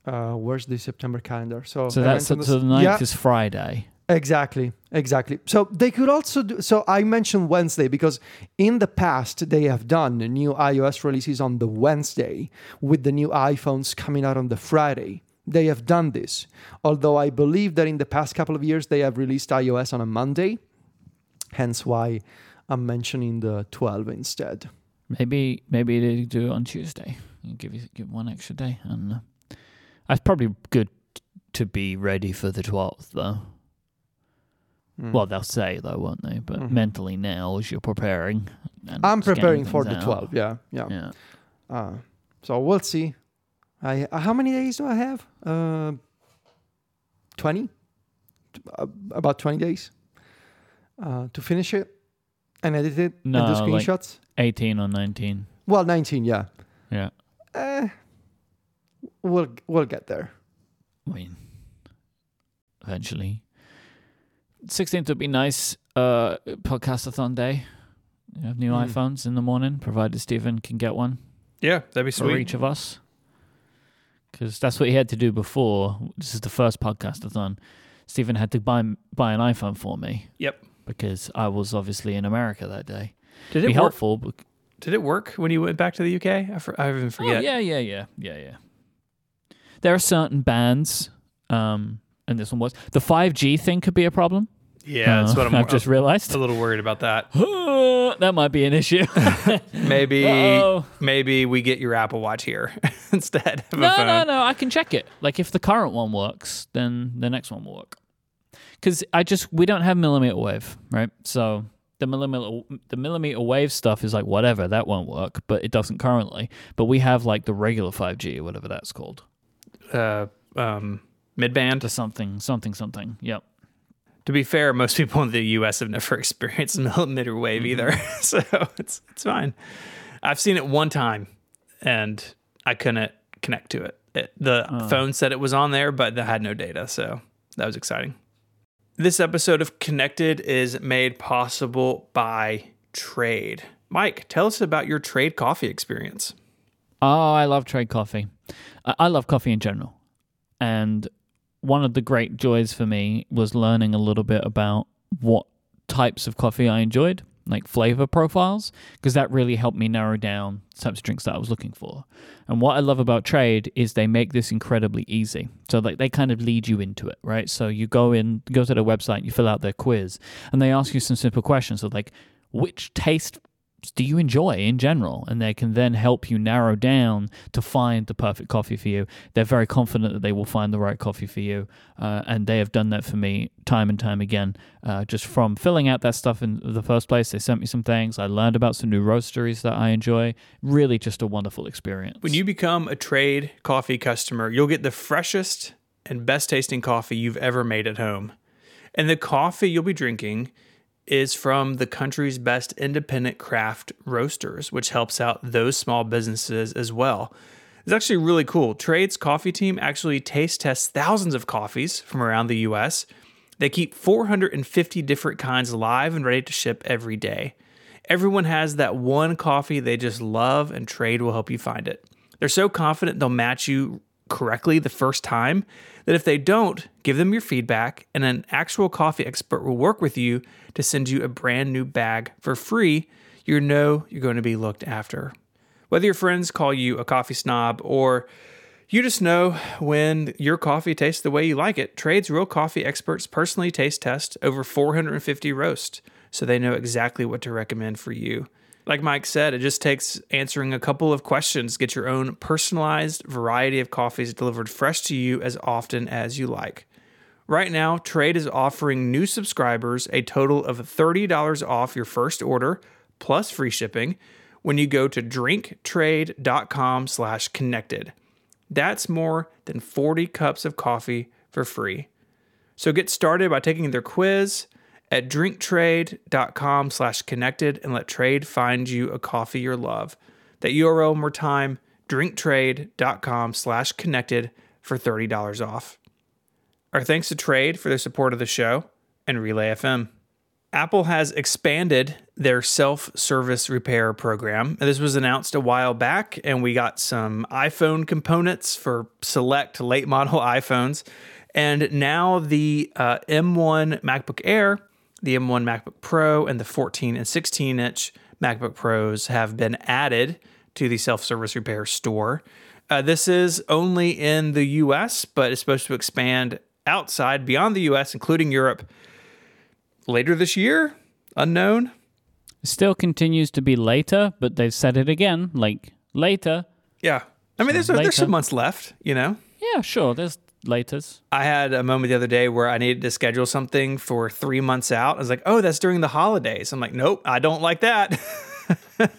Uh, where's the September calendar? So, so that's the, so the ninth yeah. is Friday. Exactly, exactly. So they could also do... So I mentioned Wednesday because in the past, they have done new iOS releases on the Wednesday with the new iPhones coming out on the Friday. They have done this. Although I believe that in the past couple of years, they have released iOS on a Monday. Hence why I'm mentioning the twelfth instead. Maybe maybe they do it on Tuesday. Give you give one extra day. I don't know. It's probably good to be ready for the twelfth, though. Mm. Well, they'll say though, won't they? But mm-hmm. mentally now, as you're preparing, and I'm preparing for the twelfth. Yeah, yeah. yeah. Uh, so we'll see. I uh, how many days do I have? Twenty. Uh, uh, about twenty days uh, to finish it and edit it no, and do screenshots. Like eighteen or nineteen. Well, nineteen, yeah. Yeah. Uh, we'll we'll get there. I mean, eventually. sixteenth would be nice. Uh, podcastathon day. We have new mm. iPhones in the morning, provided Stephen can get one. Yeah, that'd be sweet. For each of us. Because that's what he had to do before. This is the first podcastathon. Stephen had to buy buy an iPhone for me. Yep. Because I was obviously in America that day. Did it be helpful? Work? Did it work when you went back to the U K? I, for, I even forget. Oh, yeah, yeah, yeah, yeah, yeah. There are certain bands, um, and this one was. The five G thing could be a problem. Yeah, uh, that's what I'm, I've just realized. A little worried about that. That might be an issue. maybe, Uh-oh. maybe we get your Apple Watch here instead of no, a phone. No, no, no. I can check it. Like if the current one works, then the next one will work. Because I just we don't have millimeter wave, right? So the millimeter the millimeter wave stuff is like whatever that won't work, but it doesn't currently. But we have like the regular five G, whatever that's called. Uh, um, midband or something, something, something. Yep. To be fair, most people in the U S have never experienced millimeter wave mm-hmm. either, so it's it's fine. I've seen it one time, and I couldn't connect to it. it the uh. phone said it was on there, but that had no data, so that was exciting. This episode of Connected is made possible by Trade. Mike, tell us about your Trade Coffee experience. Oh, I love Trade Coffee. I love coffee in general, and one of the great joys for me was learning a little bit about what types of coffee I enjoyed, like flavor profiles, because that really helped me narrow down the types of drinks that I was looking for. And what I love about Trade is they make this incredibly easy. So like they kind of lead you into it, right? So you go in, go to their website, you fill out their quiz, and they ask you some simple questions of like, which taste do you enjoy in general? And they can then help you narrow down to find the perfect coffee for you. They're very confident that they will find the right coffee for you. Uh, and they have done that for me time and time again. Uh, just from filling out that stuff in the first place, they sent me some things. I learned about some new roasteries that I enjoy. Really just a wonderful experience. When you become a Trade Coffee customer, you'll get the freshest and best tasting coffee you've ever made at home. And the coffee you'll be drinking is from the country's best independent craft roasters, which helps out those small businesses as well. It's actually really cool. Trade's coffee team actually taste tests thousands of coffees from around the U S. They keep four hundred fifty different kinds live and ready to ship every day. Everyone has that one coffee they just love, and Trade will help you find it. They're so confident they'll match you correctly the first time that if they don't, give them your feedback and an actual coffee expert will work with you to send you a brand new bag for free. You know you're going to be looked after. Whether your friends call you a coffee snob or you just know when your coffee tastes the way you like it, Trade's real coffee experts personally taste test over four hundred fifty roasts, so they know exactly what to recommend for you. Like Mike said, it just takes answering a couple of questions. Get your own personalized variety of coffees delivered fresh to you as often as you like. Right now, Trade is offering new subscribers a total of thirty dollars off your first order, plus free shipping, when you go to drinktrade.com slash connected. That's more than forty cups of coffee for free. So get started by taking their quiz at drinktrade.com slash connected and let Trade find you a coffee you love. That U R L one more time, drinktrade.com slash connected for thirty dollars off. Our thanks to Trade for their support of the show and Relay F M. Apple has expanded their self-service repair program. This was announced a while back, and we got some iPhone components for select late model iPhones. And now the uh, M one MacBook Air, the M one MacBook Pro, and the fourteen and sixteen inch MacBook Pros have been added to the self-service repair store. Uh, this is only in the U S, but it's supposed to expand outside beyond the U S, including Europe, later this year. Unknown. It still continues to be later, but they've said it again, like later. Yeah. I mean, there's, there's some months left, you know? Yeah, sure. There's laters. I had a moment the other day where I needed to schedule something for three months out. I was like, oh, that's during the holidays. I'm like, nope, I don't like that.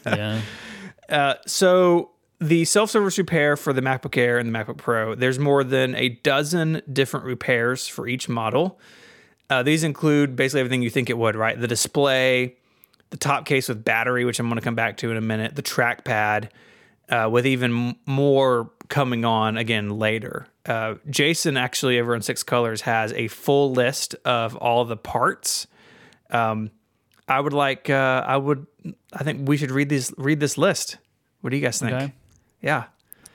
Yeah. Uh, so the self-service repair for the MacBook Air and the MacBook Pro, there's more than a dozen different repairs for each model. Uh, these include basically everything you think it would, right? The display, the top case with battery, which I'm going to come back to in a minute, the trackpad, uh, with even more coming on again later. Uh, Jason actually over on Six Colors has a full list of all the parts. Um, I would like, uh, I would, I think we should read this, read this list. What do you guys think? Okay. Yeah.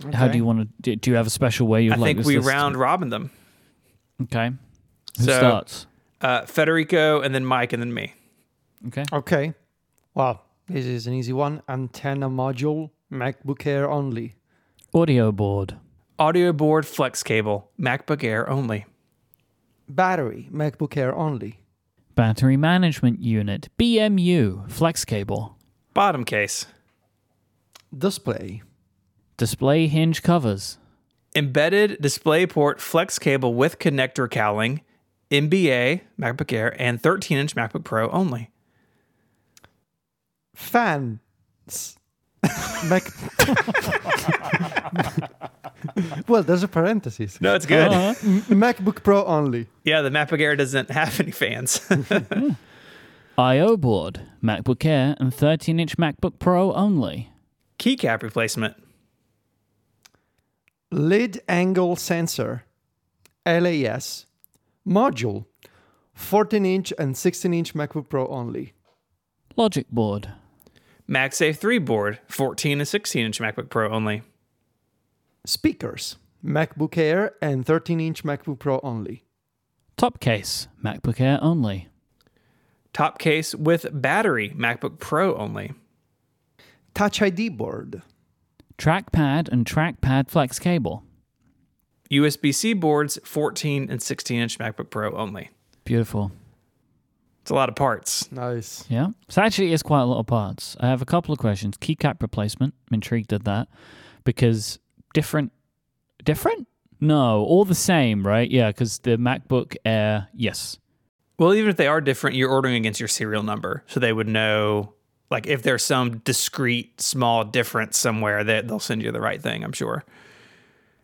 Okay. How do you want to, do you have a special way you'd I like this I think we round to... robin them. Okay. Who so, starts? Uh, Federico and then Mike and then me. Okay. Okay. Wow. This is an easy one. Antenna module, MacBook Air only. Audio board. Audio board, flex cable, MacBook Air only. Battery, MacBook Air only. Battery management unit, B M U, flex cable. Bottom case. Display. Display hinge covers. Embedded DisplayPort flex cable with connector cowling, M B A, MacBook Air, and thirteen-inch MacBook Pro only. Fans. Mac- well, there's a parenthesis. No, it's good. Uh-huh. MacBook Pro only. Yeah, the MacBook Air doesn't have any fans. mm. I O board, MacBook Air, and thirteen-inch MacBook Pro only. Keycap replacement. Lid angle sensor, L A S. Module, fourteen-inch and sixteen-inch MacBook Pro only. Logic board. MagSafe three board, fourteen and sixteen-inch MacBook Pro only. Speakers, MacBook Air and thirteen-inch MacBook Pro only. Top case, MacBook Air only. Top case with battery, MacBook Pro only. Touch I D board. Trackpad and trackpad flex cable. U S B-C boards, fourteen and sixteen-inch MacBook Pro only. Beautiful. It's a lot of parts. Nice. Yeah. So actually, it's quite a lot of parts. I have a couple of questions. Keycap replacement. I'm intrigued at that because different, different? No, all the same, right? Yeah, because the MacBook Air, yes. Well, even if they are different, you're ordering against your serial number, so they would know. Like if there's some discrete small difference somewhere, that they'll send you the right thing. I'm sure.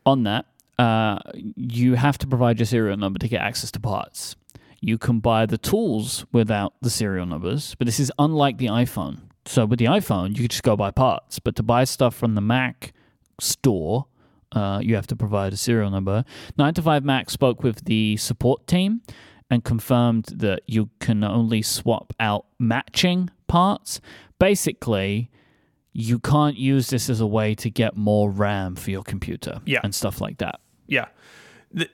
On that, uh, you have to provide your serial number to get access to parts. You can buy the tools without the serial numbers, but this is unlike the iPhone. So with the iPhone, you could just go buy parts, but to buy stuff from the Mac store, uh, you have to provide a serial number. nine to five Mac spoke with the support team and confirmed that you can only swap out matching parts. Basically, you can't use this as a way to get more RAM for your computer yeah. and stuff like that. Yeah.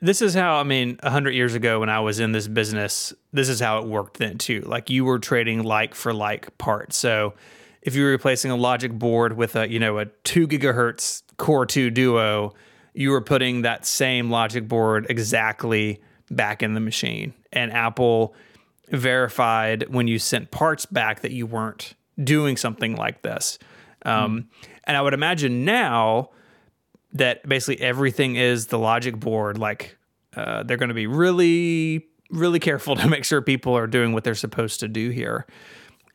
This is how, I mean, one hundred years ago when I was in this business, this is how it worked then too. Like you were trading like for like parts. So if you were replacing a logic board with a, you know, a two gigahertz Core two Duo, you were putting that same logic board exactly back in the machine. And Apple verified when you sent parts back that you weren't doing something like this. Um, mm. And I would imagine now that basically everything is the logic board. Like uh, they're going to be really, really careful to make sure people are doing what they're supposed to do here.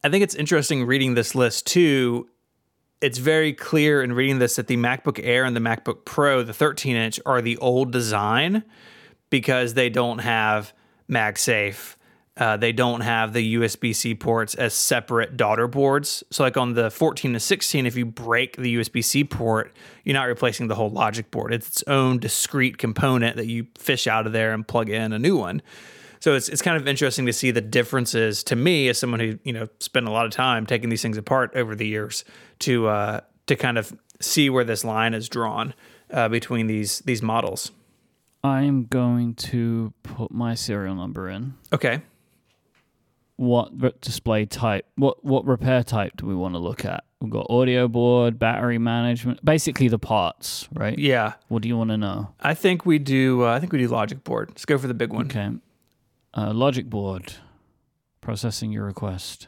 I think it's interesting reading this list too. It's very clear in reading this that the MacBook Air and the MacBook Pro, the thirteen-inch, are the old design because they don't have MagSafe. Uh, they don't have the U S B-C ports as separate daughter boards. So like on the fourteen to sixteen, if you break the U S B-C port, you're not replacing the whole logic board. It's its own discrete component that you fish out of there and plug in a new one. So it's it's kind of interesting to see the differences to me as someone who, you know, spent a lot of time taking these things apart over the years to uh, to kind of see where this line is drawn uh, between these these models. I'm going to put my serial number in. Okay. What display type, what what repair type do we want to look at? We've got audio board, battery management, basically the parts, right? Yeah. What do you want to know? I think we do uh, I think we do logic board. Let's go for the big one. Okay. Uh, logic board, processing your request.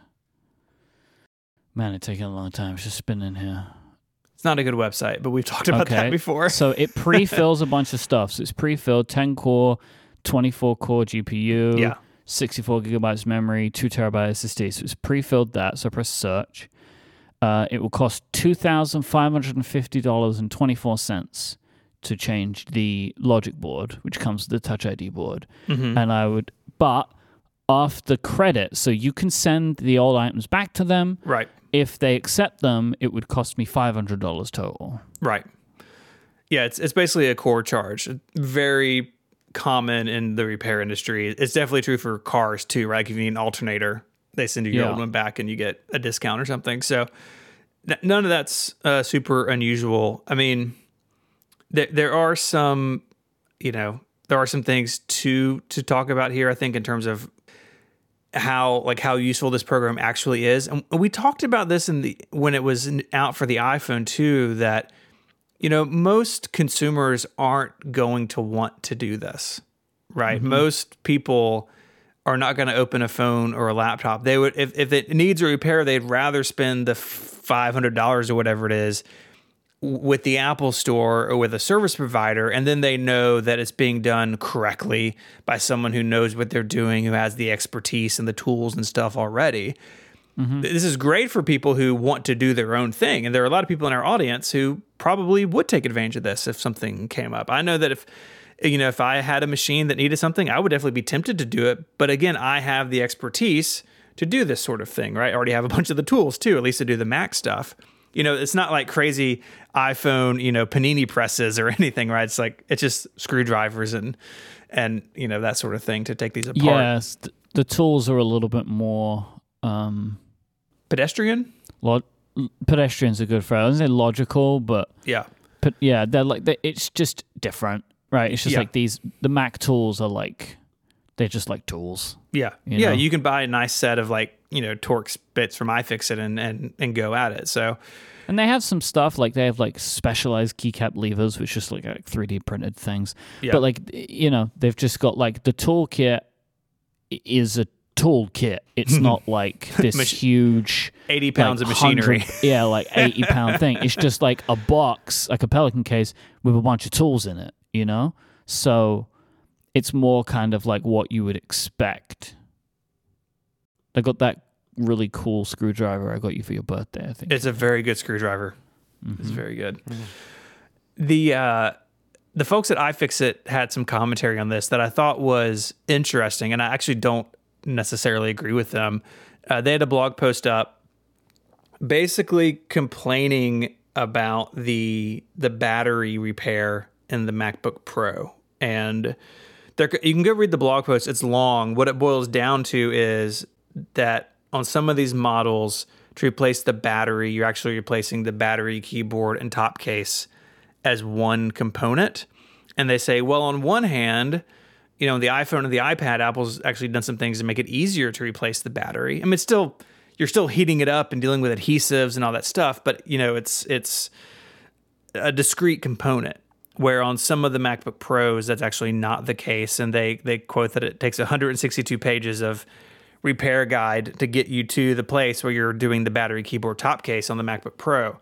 Man, it's taking a long time. It's just spinning here. It's not a good website, but we've talked about okay. that before. So it pre-fills a bunch of stuff. So it's pre-filled, ten-core, twenty-four-core G P U. Yeah. sixty-four gigabytes memory, two terabyte S S D. So it's pre-filled that, so press search. Uh, it will cost two thousand five hundred fifty dollars and twenty-four cents to change the logic board, which comes with the Touch I D board. Mm-hmm. And I would, but off the credit. So you can send the old items back to them. Right. If they accept them, it would cost me five hundred dollars total. Right. Yeah, it's it's basically a core charge. Very common in the repair industry. It's definitely true for cars too, right? Like if you need an alternator, they send you your yeah. old one back and you get a discount or something. So th- none of that's uh, super unusual. I mean, th- there are some, you know, there are some things to to talk about here, I think, in terms of how like how useful this program actually is. And we talked about this in the when it was out for the iPhone too, that you know, most consumers aren't going to want to do this, right? Mm-hmm. Most people are not going to open a phone or a laptop. They would, if, if it needs a repair, they'd rather spend the five hundred dollars or whatever it is with the Apple Store or with a service provider. And then they know that it's being done correctly by someone who knows what they're doing, who has the expertise and the tools and stuff already. Mm-hmm. This is great for people who want to do their own thing. And there are a lot of people in our audience who probably would take advantage of this if something came up. I know that if, you know, if I had a machine that needed something, I would definitely be tempted to do it. But again, I have the expertise to do this sort of thing, right? I already have a bunch of the tools too, at least to do the Mac stuff. You know, it's not like crazy iPhone, you know, panini presses or anything, right? It's like, it's just screwdrivers and, and, you know, that sort of thing to take these apart. Yes. Th- the tools are a little bit more, um, pedestrian? Log- pedestrians are good for it. I don't say logical, but yeah, but yeah, they're like they're, it's just different, right? It's just yeah. like these. The Mac tools are like they're just like tools. Yeah, you yeah. know? You can buy a nice set of like you know Torx bits from iFixit and, and and go at it. So, and they have some stuff like they have like specialized keycap levers, which just look like three D printed things. Yeah. But like you know they've just got like the toolkit is a toolkit. It's not like this Mach- huge eighty pounds like, of machinery. Yeah, like eighty pound thing. It's just like a box, like a Pelican case with a bunch of tools in it, you know? So it's more kind of like what you would expect. I got that really cool screwdriver I got you for your birthday, I think. It's a very good screwdriver. Mm-hmm. It's very good. Mm-hmm. The uh the folks at iFixit had some commentary on this that I thought was interesting, and I actually don't necessarily agree with them. Uh, they had a blog post up basically complaining about the the battery repair in the MacBook Pro. And there, you can go read the blog post. It's long. What it boils down to is that on some of these models, to replace the battery, you're actually replacing the battery, keyboard, and top case as one component. And they say, well, on one hand, you know, the iPhone and the iPad, Apple's actually done some things to make it easier to replace the battery. I mean, it's still, you're still heating it up and dealing with adhesives and all that stuff, but, you know, it's it's a discrete component, where on some of the MacBook Pros, that's actually not the case. And they, they quote that it takes one hundred sixty-two pages of repair guide to get you to the place where you're doing the battery, keyboard, top case on the MacBook Pro.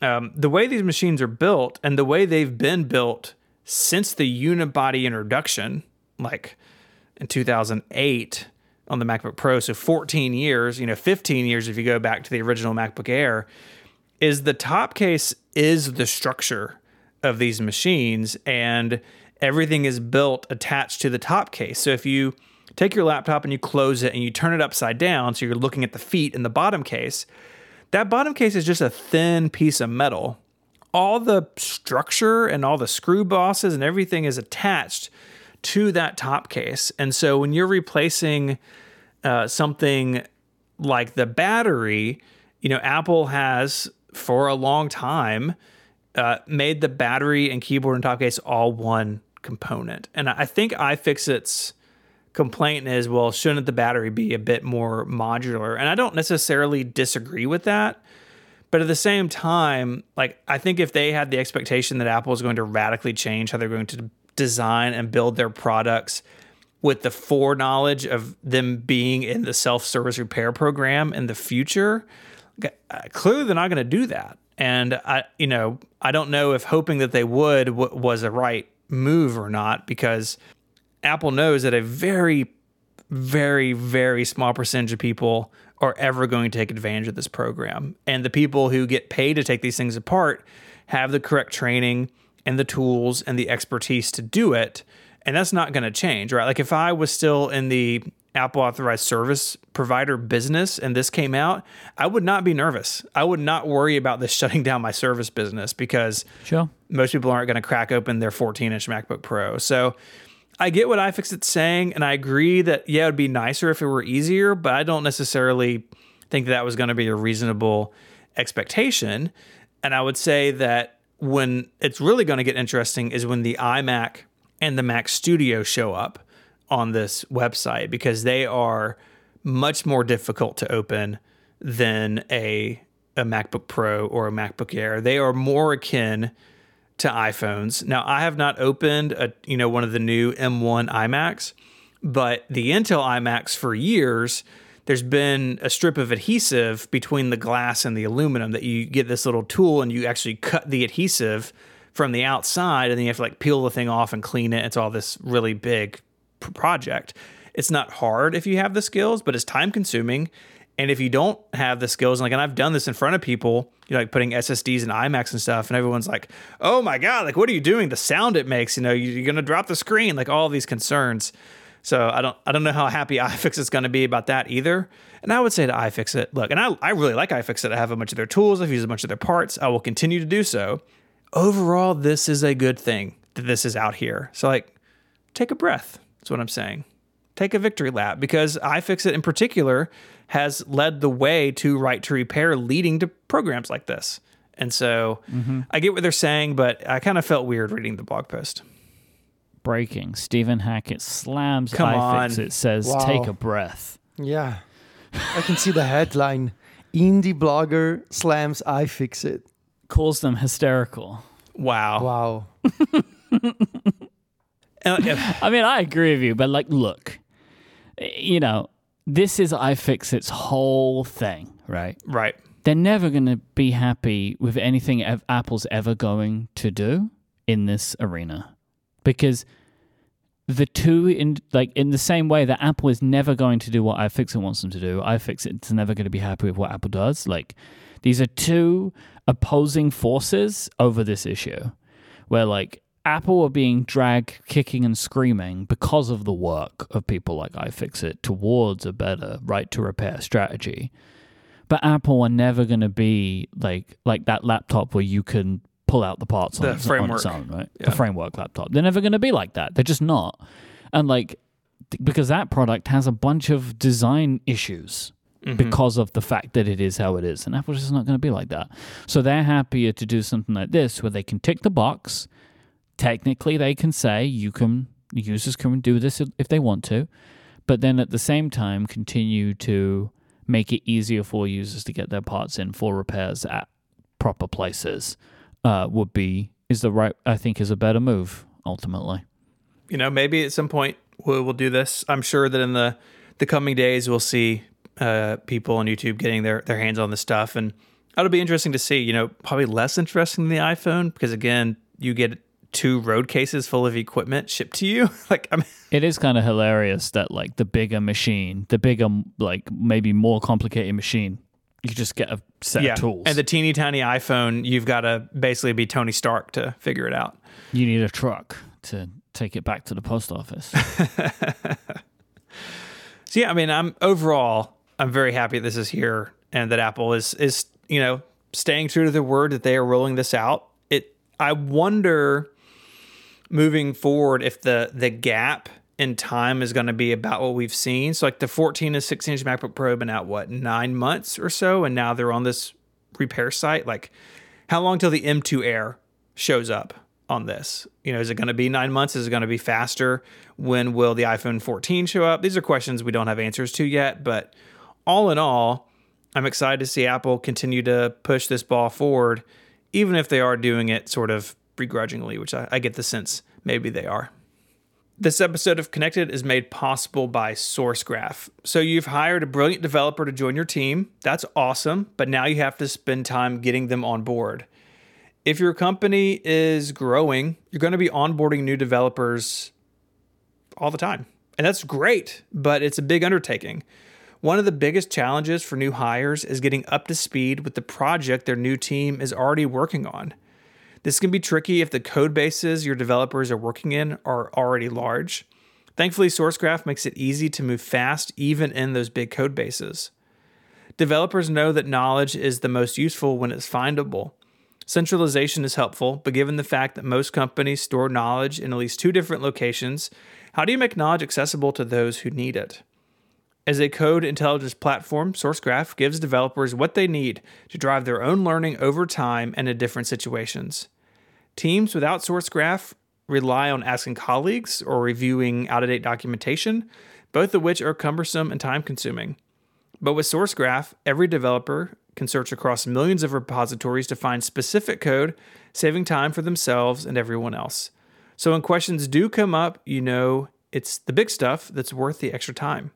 Um, the way these machines are built and the way they've been built since the unibody introduction, like in two thousand eight on the MacBook Pro, so fourteen years, you know, fifteen years if you go back to the original MacBook Air, is the top case is the structure of these machines, and everything is built attached to the top case. So if you take your laptop and you close it and you turn it upside down, so you're looking at the feet in the bottom case, that bottom case is just a thin piece of metal. All the structure and all the screw bosses and everything is attached to that top case. And so when you're replacing uh, something like the battery, you know, Apple has for a long time uh, made the battery and keyboard and top case all one component. And I think iFixit's complaint is, well, shouldn't the battery be a bit more modular? And I don't necessarily disagree with that. But at the same time, like, I think if they had the expectation that Apple is going to radically change how they're going to design and build their products with the foreknowledge of them being in the self-service repair program in the future, clearly they're not going to do that. And I, you know, I don't know if hoping that they would w- was a right move or not, because Apple knows that a very, very, very small percentage of people are ever going to take advantage of this program. And the people who get paid to take these things apart have the correct training and the tools and the expertise to do it. And that's not going to change, right? Like if I was still in the Apple Authorized Service Provider business and this came out, I would not be nervous. I would not worry about this shutting down my service business because sure. most people aren't going to crack open their fourteen-inch MacBook Pro. So I get what iFixit's saying, and I agree that, yeah, it would be nicer if it were easier, but I don't necessarily think that, that was going to be a reasonable expectation. And I would say that when it's really going to get interesting is when the iMac and the Mac Studio show up on this website, because they are much more difficult to open than a a MacBook Pro or a MacBook Air. They are more akin to iPhones. Now, I have not opened a you know one of the new M one iMacs, but the Intel iMacs for years, there's been a strip of adhesive between the glass and the aluminum that you get this little tool and you actually cut the adhesive from the outside, and then you have to like peel the thing off and clean it. It's all this really big project. It's not hard if you have the skills, but it's time consuming. And if you don't have the skills, and like, and I've done this in front of people, you know, like putting S S Ds and iMacs and stuff, and everyone's like, oh my God, like, what are you doing? The sound it makes, you know, you're going to drop the screen, like all these concerns. So I don't, I don't know how happy iFixit's going to be about that either. And I would say to iFixit, look, and I, I really like iFixit. I have a bunch of their tools. I've used a bunch of their parts. I will continue to do so. Overall, this is a good thing that this is out here. So like, take a breath. That's what I'm saying. Take a victory lap, because iFixit in particular has led the way to right to repair, leading to programs like this. And so mm-hmm. I get what they're saying, but I kind of felt weird reading the blog post. Breaking. Stephen Hackett slams Come iFixit. On. Says, wow. Take a breath. Yeah. I can see the headline. Indie blogger slams iFixit. Calls them hysterical. Wow. Wow. I mean, I agree with you, but like, look, you know, this is iFixit's whole thing, right? Right. They're never going to be happy with anything Apple's ever going to do in this arena, because the two, in like in the same way that Apple is never going to do what iFixit wants them to do, iFixit's never going to be happy with what Apple does. Like, these are two opposing forces over this issue, where like, Apple are being dragged kicking and screaming because of the work of people like iFixit towards a better right to repair strategy. But Apple are never going to be like like that laptop where you can pull out the parts the on, its, on its own, right? Yeah. The framework laptop. They're never going to be like that. They're just not. And like, because that product has a bunch of design issues mm-hmm. because of the fact that it is how it is. And Apple's just not going to be like that. So they're happier to do something like this where they can tick the box. Technically, they can say you can users can do this if they want to, but then at the same time continue to make it easier for users to get their parts in for repairs at proper places. Uh, would be is the right I think is a better move ultimately. You know, maybe at some point we'll, we'll do this. I'm sure that in the, the coming days we'll see uh, people on YouTube getting their, their hands on this stuff, and that'll be interesting to see. You know, probably less interesting than the iPhone because again, you get two road cases full of equipment shipped to you. Like, I mean, it is kind of hilarious that like the bigger machine, the bigger, like maybe more complicated machine, you just get a set yeah. of tools. And the teeny tiny iPhone, you've got to basically be Tony Stark to figure it out. You need a truck to take it back to the post office. So yeah, I mean, I'm overall, I'm very happy this is here and that Apple is, is, you know, staying true to the word that they are rolling this out. It, I wonder moving forward if the the gap in time is going to be about what we've seen. So like the fourteen and sixteen inch MacBook Pro have been out what nine months or so, and now they're on this repair site. Like, how long till the M two Air shows up on this? You know, is it going to be nine months? Is it going to be faster? When will the iPhone fourteen show up? These are questions we don't have answers to yet, but all in all, I'm excited to see Apple continue to push this ball forward, even if they are doing it sort of begrudgingly, which I, I get the sense maybe they are. This episode of Connected is made possible by Sourcegraph. So you've hired a brilliant developer to join your team. That's awesome. But now you have to spend time getting them on board. If your company is growing, you're going to be onboarding new developers all the time. And that's great, but it's a big undertaking. One of the biggest challenges for new hires is getting up to speed with the project their new team is already working on. This can be tricky if the code bases your developers are working in are already large. Thankfully, Sourcegraph makes it easy to move fast, even in those big code bases. Developers know that knowledge is the most useful when it's findable. Centralization is helpful, but given the fact that most companies store knowledge in at least two different locations, how do you make knowledge accessible to those who need it? As a code intelligence platform, Sourcegraph gives developers what they need to drive their own learning over time and in different situations. Teams without Sourcegraph rely on asking colleagues or reviewing out-of-date documentation, both of which are cumbersome and time-consuming. But with Sourcegraph, every developer can search across millions of repositories to find specific code, saving time for themselves and everyone else. So when questions do come up, you know it's the big stuff that's worth the extra time.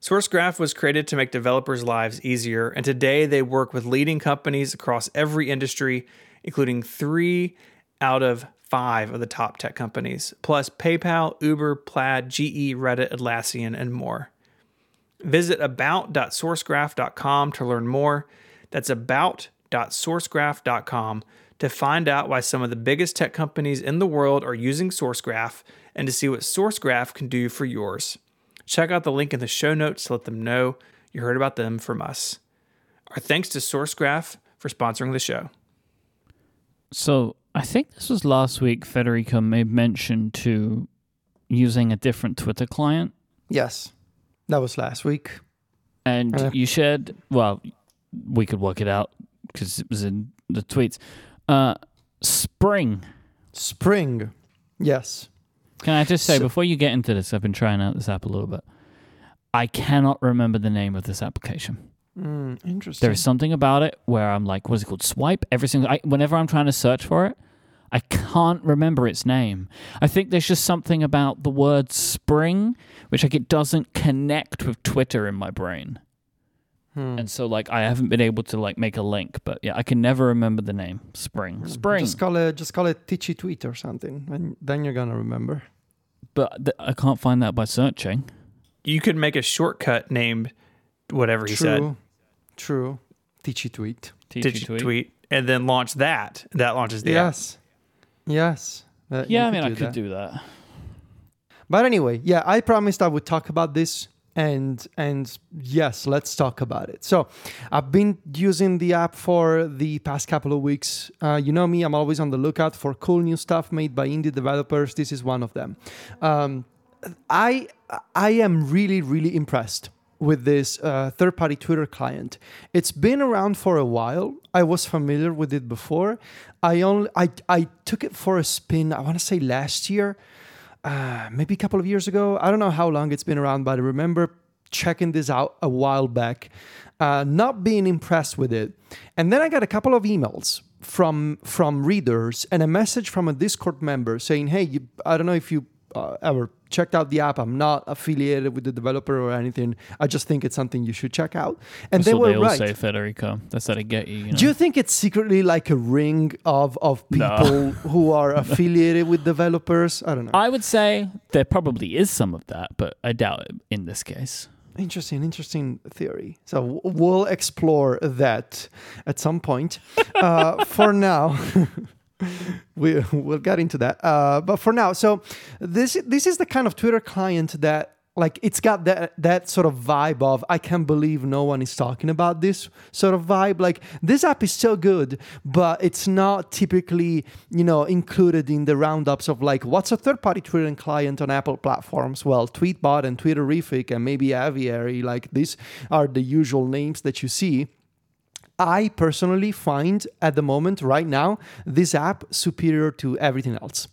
Sourcegraph was created to make developers' lives easier, and today they work with leading companies across every industry, including three out of five of the top tech companies, plus PayPal, Uber, Plaid, G E, Reddit, Atlassian, and more. Visit about dot sourcegraph dot com to learn more. That's about dot sourcegraph dot com to find out why some of the biggest tech companies in the world are using Sourcegraph and to see what Sourcegraph can do for yours. Check out the link in the show notes to let them know you heard about them from us. Our thanks to Sourcegraph for sponsoring the show. So I think this was last week Federico made mention to using a different Twitter client. Yes. That was last week. And uh, you shared, well, we could work it out because it was in the tweets. Uh, Spring. Spring, yes. Can I just say, so, before you get into this, I've been trying out this app a little bit. I cannot remember the name of this application. Mm, interesting. There is something about it where I'm like, what is it called? Swipe? Every single, I, whenever I'm trying to search for it, I can't remember its name. I think there's just something about the word Spring, which like it doesn't connect with Twitter in my brain. Hmm. And so like I haven't been able to like make a link, but yeah, I can never remember the name. Spring. Spring. Just call it just call it Tichy Tweet or something, and then you're going to remember. But th- I can't find that by searching. You could make a shortcut named whatever he True. said. True. Tichy Tweet. Tichy Tweet. Tweet. And then launch that. That launches the yes. app. Yes. Uh, yeah, I mean, I could that. do that. But anyway, yeah, I promised I would talk about this, and and yes, let's talk about it. So I've been using the app for the past couple of weeks. Uh, you know me, I'm always on the lookout for cool new stuff made by indie developers. This is one of them. Um, I I am really, really impressed with this uh, third-party Twitter client. It's been around for a while. I was familiar with it before. I only I, I took it for a spin, I want to say last year, uh, maybe a couple of years ago. I don't know how long it's been around, but I remember checking this out a while back, uh, not being impressed with it. And then I got a couple of emails from, from readers and a message from a Discord member saying, hey, you, I don't know if you uh, ever checked out the app. I'm not affiliated with the developer or anything. I just think it's something you should check out. And they were right. That's what they all say, Federico. That's how they get you. you know? Do you think it's secretly like a ring of, of people no. who are affiliated with developers? I don't know. I would say there probably is some of that, but I doubt it in this case. Interesting, interesting theory. So we'll explore that at some point. uh, for now... We, we'll get into that. Uh, but for now, so this this is the kind of Twitter client that, like, it's got that that sort of vibe of, I can't believe no one is talking about this sort of vibe. Like, this app is so good, but it's not typically, you know, included in the roundups of, like, what's a third-party Twitter client on Apple platforms? Well, Tweetbot and Twitterific and maybe Aviary, like, these are the usual names that you see. I personally find at the moment, right now, this app superior to everything else.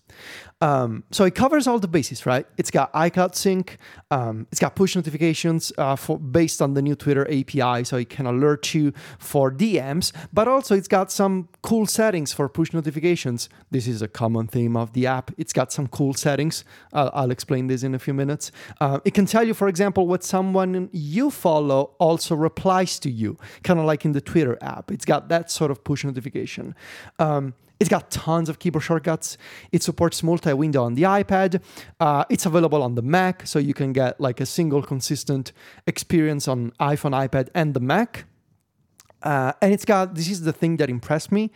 Um, so it covers all the bases, right? It's got iCloud sync. Um, it's got push notifications uh, for based on the new Twitter A P I, so it can alert you for D Ms. But also, it's got some cool settings for push notifications. This is a common theme of the app. It's got some cool settings. I'll, I'll explain this in a few minutes. Uh, it can tell you, for example, what someone you follow also replies to you, kind of like in the Twitter app. It's got that sort of push notification. Um, It's got tons of keyboard shortcuts. It supports multi-window on the iPad. Uh, it's available on the Mac, so you can get like a single consistent experience on iPhone, iPad, and the Mac. Uh, and it's got, this is the thing that impressed me.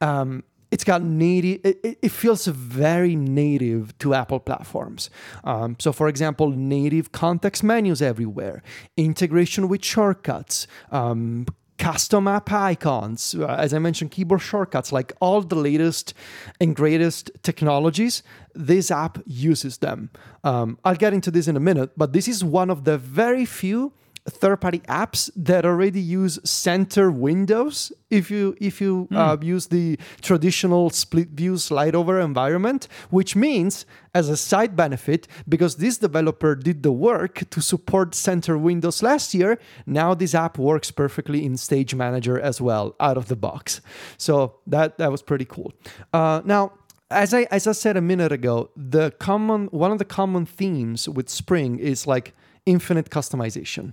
Um, it's got native, it, it feels very native to Apple platforms. Um, so for example, native context menus everywhere, integration with shortcuts, um, custom app icons, uh, as I mentioned, keyboard shortcuts, like all the latest and greatest technologies, this app uses them. Um, I'll get into this in a minute, but this is one of the very few third-party apps that already use center windows. If you if you mm. uh, use the traditional split view slide over environment, which means as a side benefit, because this developer did the work to support center windows last year, now this app works perfectly in Stage Manager as well out of the box. So that that was pretty cool. Uh, now. As I as I said a minute ago, the common one of the common themes with Spring is like infinite customization.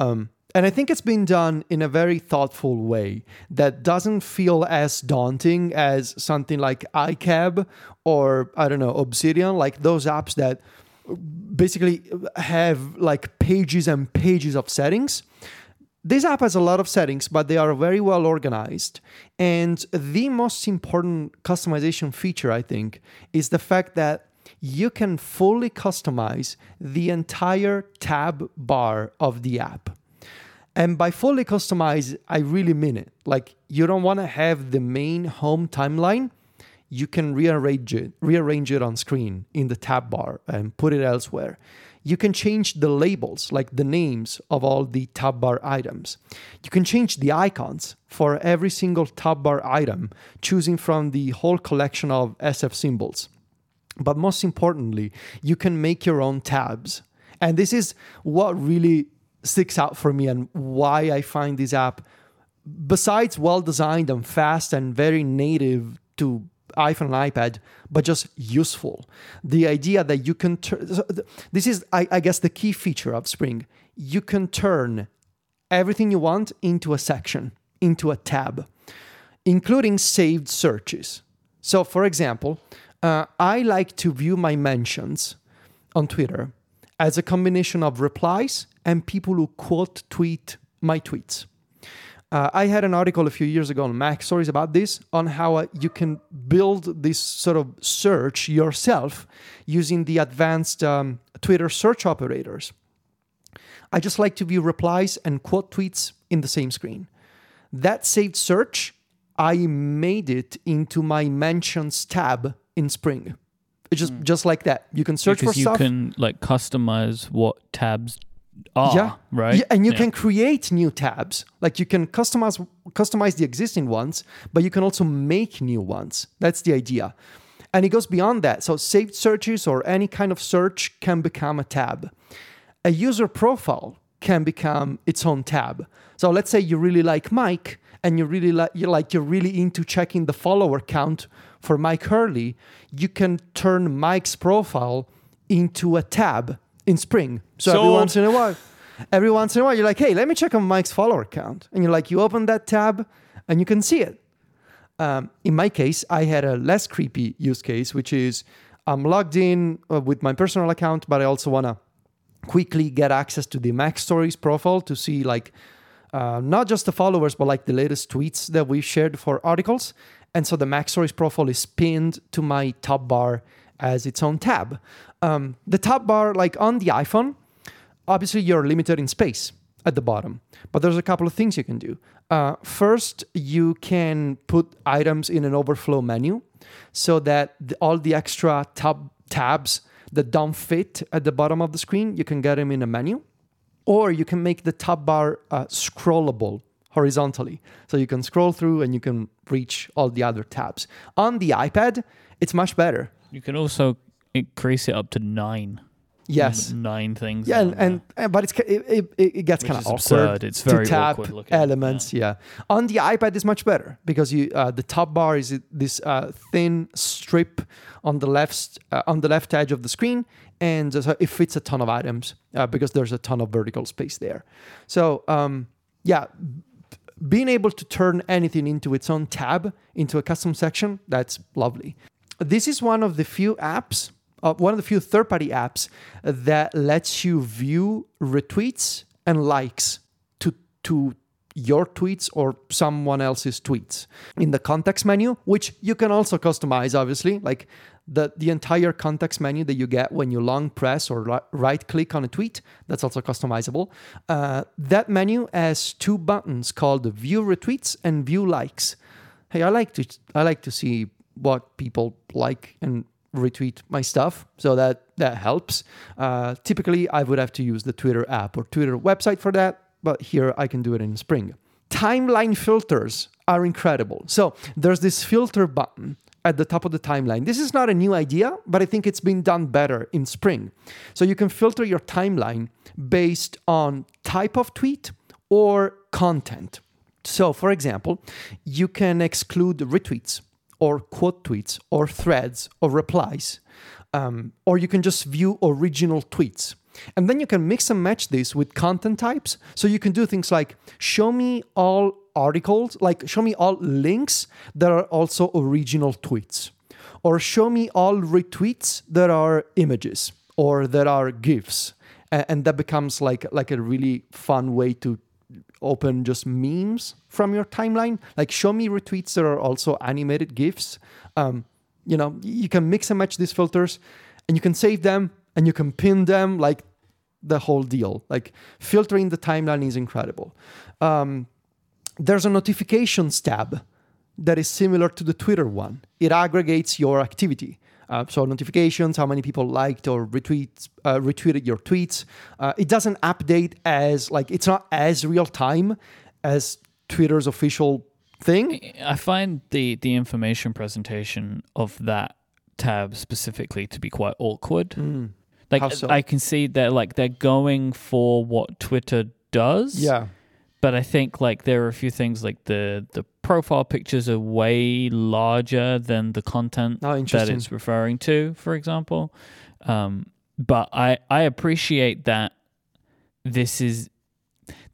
Um, and I think it's been done in a very thoughtful way that doesn't feel as daunting as something like iCab or, I don't know, Obsidian, like those apps that basically have like pages and pages of settings. This app has a lot of settings, but they are very well organized. And the most important customization feature, I think, is the fact that you can fully customize the entire tab bar of the app. And by fully customize, I really mean it. Like, you don't want to have the main home timeline. You can rearrange it, rearrange it on screen in the tab bar and put it elsewhere. You can change the labels, like the names of all the tab bar items. You can change the icons for every single tab bar item, choosing from the whole collection of S F symbols. But most importantly, you can make your own tabs. And this is what really sticks out for me and why I find this app, besides well-designed and fast and very native to iPhone and iPad, but just useful. The idea that you can turn, this is, I, I guess, the key feature of Spring. You can turn everything you want into a section, into a tab, including saved searches. So, for example, uh, I like to view my mentions on Twitter as a combination of replies and people who quote tweet my tweets. Uh, I had an article a few years ago on MacStories about this, on how uh, you can build this sort of search yourself using the advanced um, Twitter search operators. I just like to view replies and quote tweets in the same screen. That saved search, I made it into my mentions tab in Spring. It's just, mm. just like that. You can search because for stuff. Because you can like customize what tabs are, yeah. right? Yeah, and you yeah. can create new tabs. Like you can customize customize the existing ones, but you can also make new ones. That's the idea. And it goes beyond that. So saved searches or any kind of search can become a tab. A user profile can become its own tab. So let's say you really like Mike and you really li- you're like you're really into checking the follower count for Mike Hurley, you can turn Mike's profile into a tab in Spring. So, so every once in a while, every once in a while, you're like, hey, let me check on Mike's follower count. And you're like, you open that tab and you can see it. Um, in my case, I had a less creepy use case, which is I'm logged in uh, with my personal account, but I also want to quickly get access to the MacStories profile to see like uh, not just the followers, but like the latest tweets that we've shared for articles. And so the MacStories profile is pinned to my top bar as its own tab. Um, the tab bar, like on the iPhone, obviously you're limited in space at the bottom, but there's a couple of things you can do. Uh, first, you can put items in an overflow menu so that the, all the extra tab, tabs that don't fit at the bottom of the screen, you can get them in a menu, or you can make the tab bar uh, scrollable horizontally. So you can scroll through and you can reach all the other tabs. On the iPad, it's much better. You can also increase it up to nine. Yes, nine things. Yeah, and, and but it's it it, it gets kind of awkward. Absurd. It's very to tap awkward looking elements. Yeah. yeah, on the iPad it's much better because you uh, the top bar is this uh, thin strip on the left uh, on the left edge of the screen, and so it fits a ton of items uh, because there's a ton of vertical space there. So um, yeah. Being able to turn anything into its own tab, into a custom section, that's lovely. This is one of the few apps, uh, one of the few third-party apps that lets you view retweets and likes to to your tweets or someone else's tweets. In the context menu, which you can also customize, obviously, like the, the entire context menu that you get when you long press or right-click on a tweet, that's also customizable. Uh, that menu has two buttons called View Retweets and View Likes. Hey, I like to I like to see what people like and retweet my stuff, so that that helps. Uh, typically, I would have to use the Twitter app or Twitter website for that, but here I can do it in Spring. Timeline filters are incredible. So there's this filter button at the top of the timeline. This is not a new idea, but I think it's been done better in Spring. So you can filter your timeline based on type of tweet or content. So, for example, you can exclude retweets or quote tweets or threads or replies, um, or you can just view original tweets. And then you can mix and match this with content types. So you can do things like show me all articles, like show me all links that are also original tweets, or show me all retweets that are images or that are GIFs. And that becomes like, like a really fun way to open just memes from your timeline. Like show me retweets that are also animated GIFs. Um, you know, you can mix and match these filters, and you can save them, and you can pin them, like the whole deal. Like filtering the timeline is incredible. Um, there's a notifications tab that is similar to the Twitter one. It aggregates your activity. Uh, so notifications, how many people liked or retweets, uh, retweeted your tweets. Uh, it doesn't update as, like, it's not as real-time as Twitter's official thing. I find the, the information presentation of that tab specifically to be quite awkward. Mm. Like, how so? I can see they're, like, they're going for what Twitter does. Yeah. But I think, like, there are a few things, like the, the profile pictures are way larger than the content oh, that it's referring to, for example. Um, but I, I appreciate that this is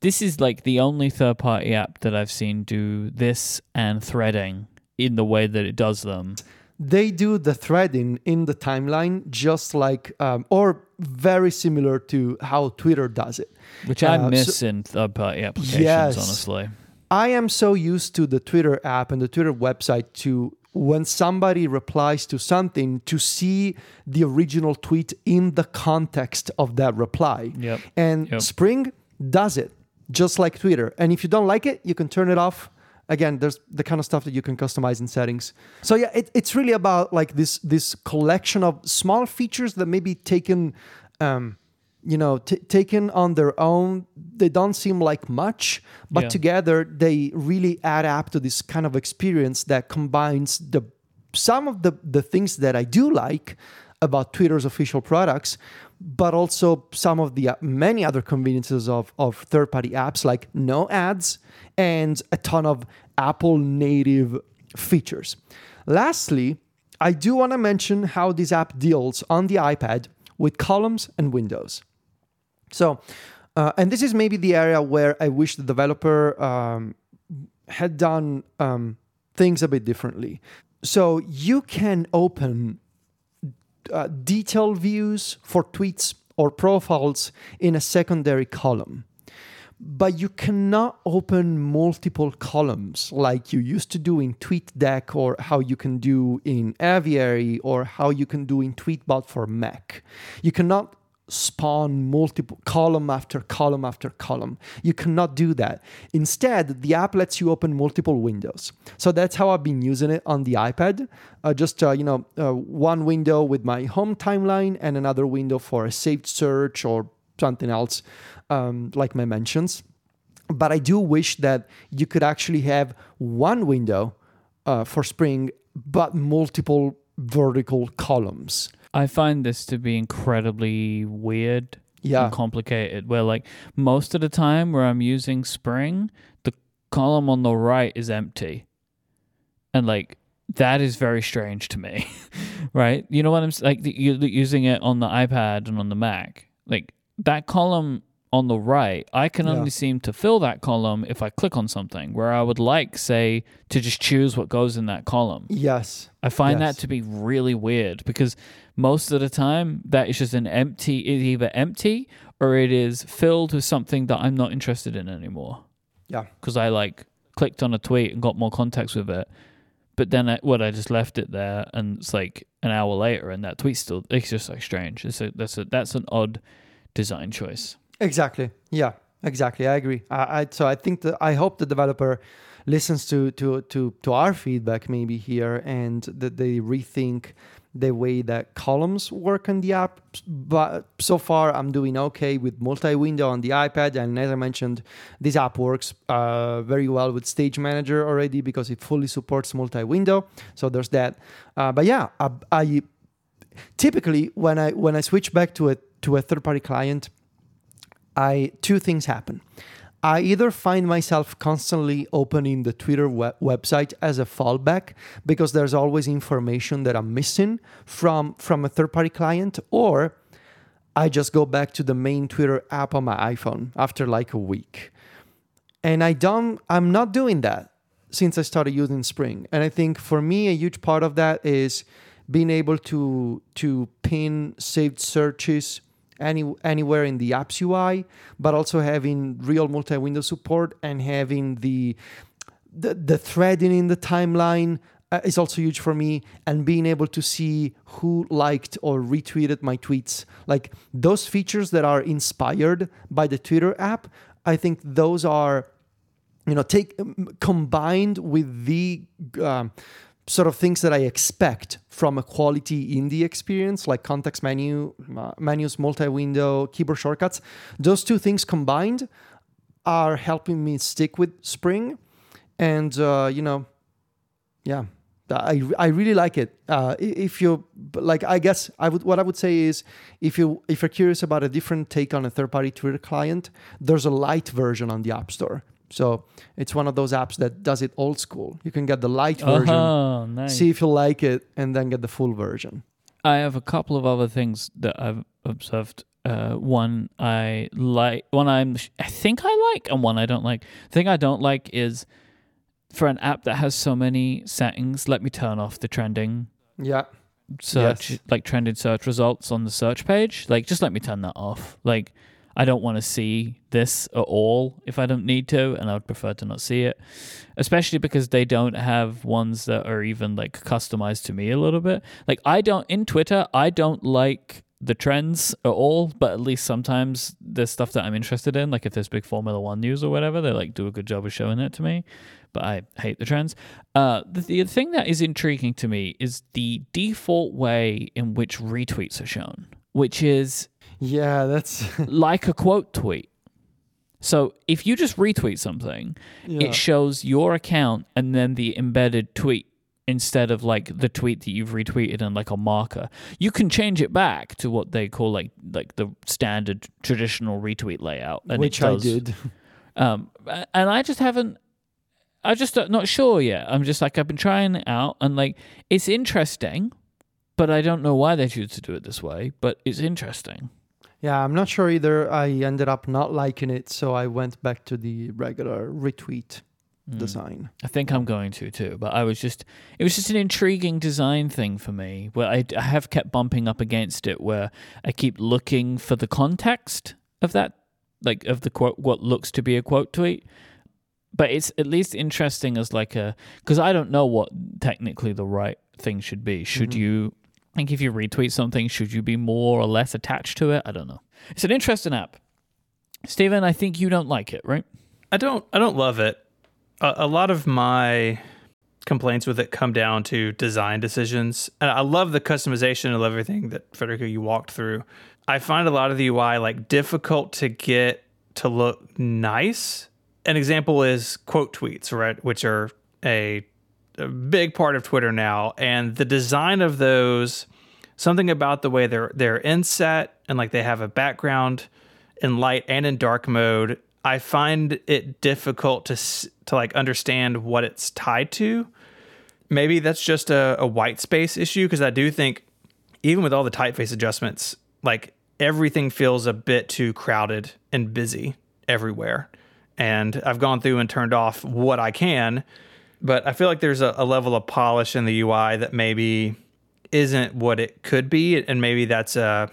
this is like the only third party app that I've seen do this and threading in the way that it does them. They do the threading in the timeline just like, um, or very similar to how Twitter does it. Which I uh, miss so, in third-party applications, yes, honestly. I am so used to the Twitter app and the Twitter website to, when somebody replies to something, to see the original tweet in the context of that reply. Yep. And yep. Spring does it, just like Twitter. And if you don't like it, you can turn it off. Again, there's the kind of stuff that you can customize in settings. So yeah, it, it's really about like this this collection of small features that may be taken, um, you know, t- taken on their own. They don't seem like much, but yeah. together they really add up to this kind of experience that combines the some of the, the things that I do like about Twitter's official products, but also some of the uh, many other conveniences of, of third-party apps, like no ads and a ton of Apple native features. Lastly, I do want to mention how this app deals on the iPad with columns and windows. So, uh, and this is maybe the area where I wish the developer um, had done um, things a bit differently. So you can open Uh, detail views for tweets or profiles in a secondary column. But you cannot open multiple columns like you used to do in TweetDeck or how you can do in Aviary or how you can do in Tweetbot for Mac. You cannot spawn multiple column after column after column. You cannot do that. Instead, the app lets you open multiple windows. So that's how I've been using it on the iPad. Uh, just, uh, you know, uh, one window with my home timeline and another window for a saved search or something else, um, like my mentions. But I do wish that you could actually have one window uh, for Spring, but multiple vertical columns. I find this to be incredibly weird yeah. and complicated, where like most of the time where I'm using Spring, the column on the right is empty. And like that is very strange to me, right? You know what I'm like you're using it on the iPad and on the Mac. Like that column on the right, I can only yeah. seem to fill that column if I click on something, where I would like, say, to just choose what goes in that column. Yes. I find yes. that to be really weird because most of the time that is just an empty, it's either empty or it is filled with something that I'm not interested in anymore. Yeah. Because I like clicked on a tweet and got more contacts with it. But then I, what I just left it there, and it's like an hour later and that tweet's still, it's just like strange. It's a, that's a, that's an odd design choice. Exactly. Yeah, exactly. I agree. I, I so I think that I hope the developer listens to, to, to, to our feedback maybe here, and that they rethink the way that columns work on the app. But so far I'm doing okay with multi-window on the iPad. And as I mentioned, this app works uh, very well with Stage Manager already because it fully supports multi-window. So there's that. Uh, but yeah, I, I typically when I when I switch back to a to a third-party client, I two things happen. I either find myself constantly opening the Twitter web- website as a fallback because there's always information that I'm missing from, from a third-party client, or I just go back to the main Twitter app on my iPhone after like a week. And I don't, I'm not doing that since I started using Spring. And I think for me, a huge part of that is being able to, to pin saved searches Any, anywhere in the app's U I, but also having real multi-window support and having the the, the threading in the timeline uh, is also huge for me, and being able to see who liked or retweeted my tweets. Like those features that are inspired by the Twitter app, I think those are, you know, take um, combined with the um, sort of things that I expect from a quality indie experience, like context menu, uh, menus, multi-window, keyboard shortcuts. Those two things combined are helping me stick with Spring. And, uh, you know, yeah, I, I really like it. Uh, if you like, I guess I would, what I would say is if you, if you're curious about a different take on a third-party Twitter client, there's a light version on the App Store. So it's one of those apps that does it old school. You can get the light version, oh, nice. See if you like it, and then get the full version. I have a couple of other things that I've observed. Uh, one I like, one I'm, I think I like, and one I don't like. The thing I don't like is for an app that has so many settings, let me turn off the trending. Yeah. Search, yes. Like trended search results on the search page. Like, just let me turn that off. Like, I don't want to see this at all if I don't need to, and I would prefer to not see it, especially because they don't have ones that are even like customized to me a little bit. Like I don't, in Twitter, I don't like the trends at all, but at least sometimes there's stuff that I'm interested in. Like if there's big Formula One news or whatever, they like do a good job of showing it to me, but I hate the trends. Uh, the, the thing that is intriguing to me is the default way in which retweets are shown, which is, yeah, that's like a quote tweet. So if you just retweet something, yeah. It shows your account and then the embedded tweet instead of like the tweet that you've retweeted and like a marker. You can change it back to what they call like like the standard traditional retweet layout, and which it does. I did. Um, and I just haven't. I just not sure yet. I'm just like I've been trying it out, and like it's interesting, but I don't know why they choose to do it this way. But it's interesting. Yeah, I'm not sure either. I ended up not liking it, so I went back to the regular retweet mm. design. I think I'm going to too, but I was just it was just an intriguing design thing for me, where I, I have kept bumping up against it, where I keep looking for the context of that, like of the quote, what looks to be a quote tweet. But it's at least interesting as like a, because I don't know what technically the right thing should be. Should mm-hmm. you? I think if you retweet something, should you be more or less attached to it? I don't know. It's an interesting app. Stephen, I think you don't like it, right? I don't I don't love it. A, a lot of my complaints with it come down to design decisions. And I love the customization of everything that, Federico, you walked through. I find a lot of the U I like difficult to get to look nice. An example is quote tweets, right? Which are a... a big part of Twitter now, and the design of those, something about the way they're they're inset and like they have a background in light and in dark mode, I find it difficult to to like understand what it's tied to. Maybe that's just a, a white space issue, because I do think even with all the typeface adjustments, like everything feels a bit too crowded and busy everywhere, and I've gone through and turned off what I can. But I feel like there's a, a level of polish in the U I that maybe isn't what it could be, and maybe that's a,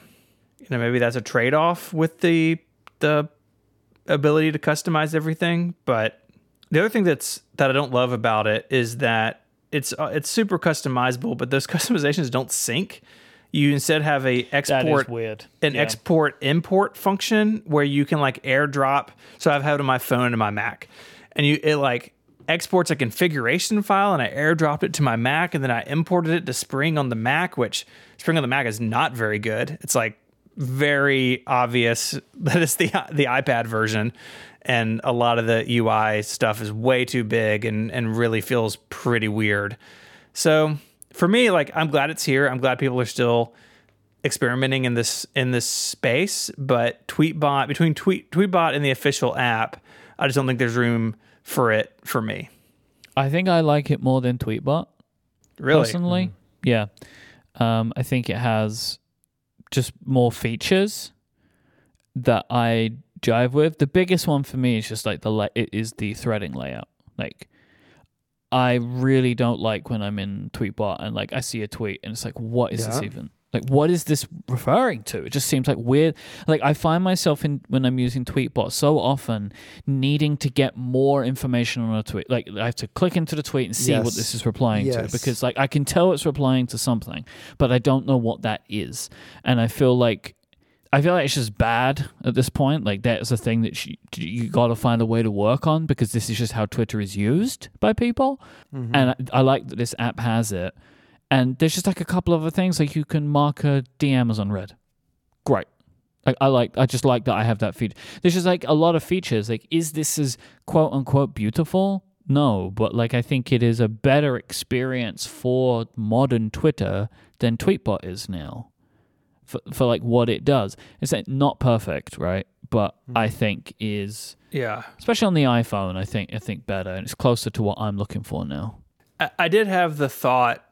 you know, maybe that's a trade-off with the the ability to customize everything. But the other thing that's that I don't love about it is that it's uh, it's super customizable, but those customizations don't sync. You instead have a export, that is weird. an yeah. export import function where you can like airdrop. So I've had it on my phone and my Mac, and you it like exports a configuration file, and I airdropped it to my Mac, and then I imported it to Spring on the Mac, which Spring on the Mac is not very good. It's like very obvious that it's the the iPad version, and a lot of the U I stuff is way too big and and really feels pretty weird. So for me, like, I'm glad it's here. I'm glad people are still experimenting in this in this space. But Tweetbot, between Tweet Tweetbot and the official app, I just don't think there's room for it for me. I think I like it more than Tweetbot. Really? Personally, mm. yeah. Um, I think it has just more features that I jive with. The biggest one for me is just like the la- it is the threading layout. Like, I really don't like when I'm in Tweetbot and like I see a tweet and it's like, what is yeah. this even? Like, what is this referring to? It just seems like weird. Like, I find myself in when I'm using Tweetbot so often needing to get more information on a tweet. Like, I have to click into the tweet and see yes. what this is replying yes. to, because like I can tell it's replying to something, but I don't know what that is. And I feel like I feel like it's just bad at this point. Like, that's a thing that you, you got to find a way to work on, because this is just how Twitter is used by people. Mm-hmm. And I, I like that this app has it. And there's just like a couple other things, like you can mark a D M as unread. Great. I, I like. I just like that I have that feature. There's just like a lot of features. Like, is this as quote unquote beautiful? No, but like I think it is a better experience for modern Twitter than Tweetbot is now. For, for like what it does, it's like not perfect, right? But I think is yeah, especially on the iPhone, I think I think better, and it's closer to what I'm looking for now. I, I did have the thought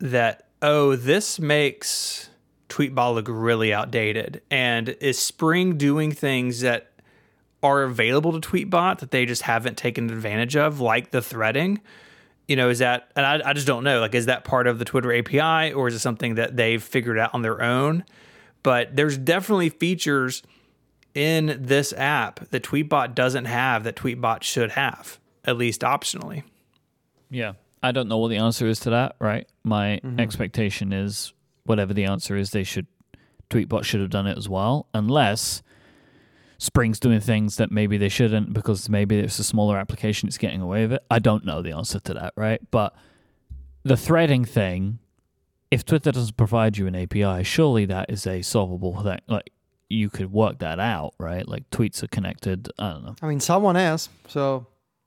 that oh, this makes Tweetbot look really outdated, and is Spring doing things that are available to Tweetbot that they just haven't taken advantage of, like the threading? You know, is that, and I, I just don't know, like, is that part of the Twitter A P I, or is it something that they've figured out on their own? But there's definitely features in this app that Tweetbot doesn't have that Tweetbot should have, at least optionally. Yeah. I don't know what the answer is to that, right? My mm-hmm. expectation is whatever the answer is, they should, Tweetbot should have done it as well, unless Spring's doing things that maybe they shouldn't, because maybe it's a smaller application, it's getting away with it. I don't know the answer to that, right? But the threading thing, if Twitter doesn't provide you an A P I, surely that is a solvable thing. Like, you could work that out, right? Like, tweets are connected. I don't know. I mean, someone has, so,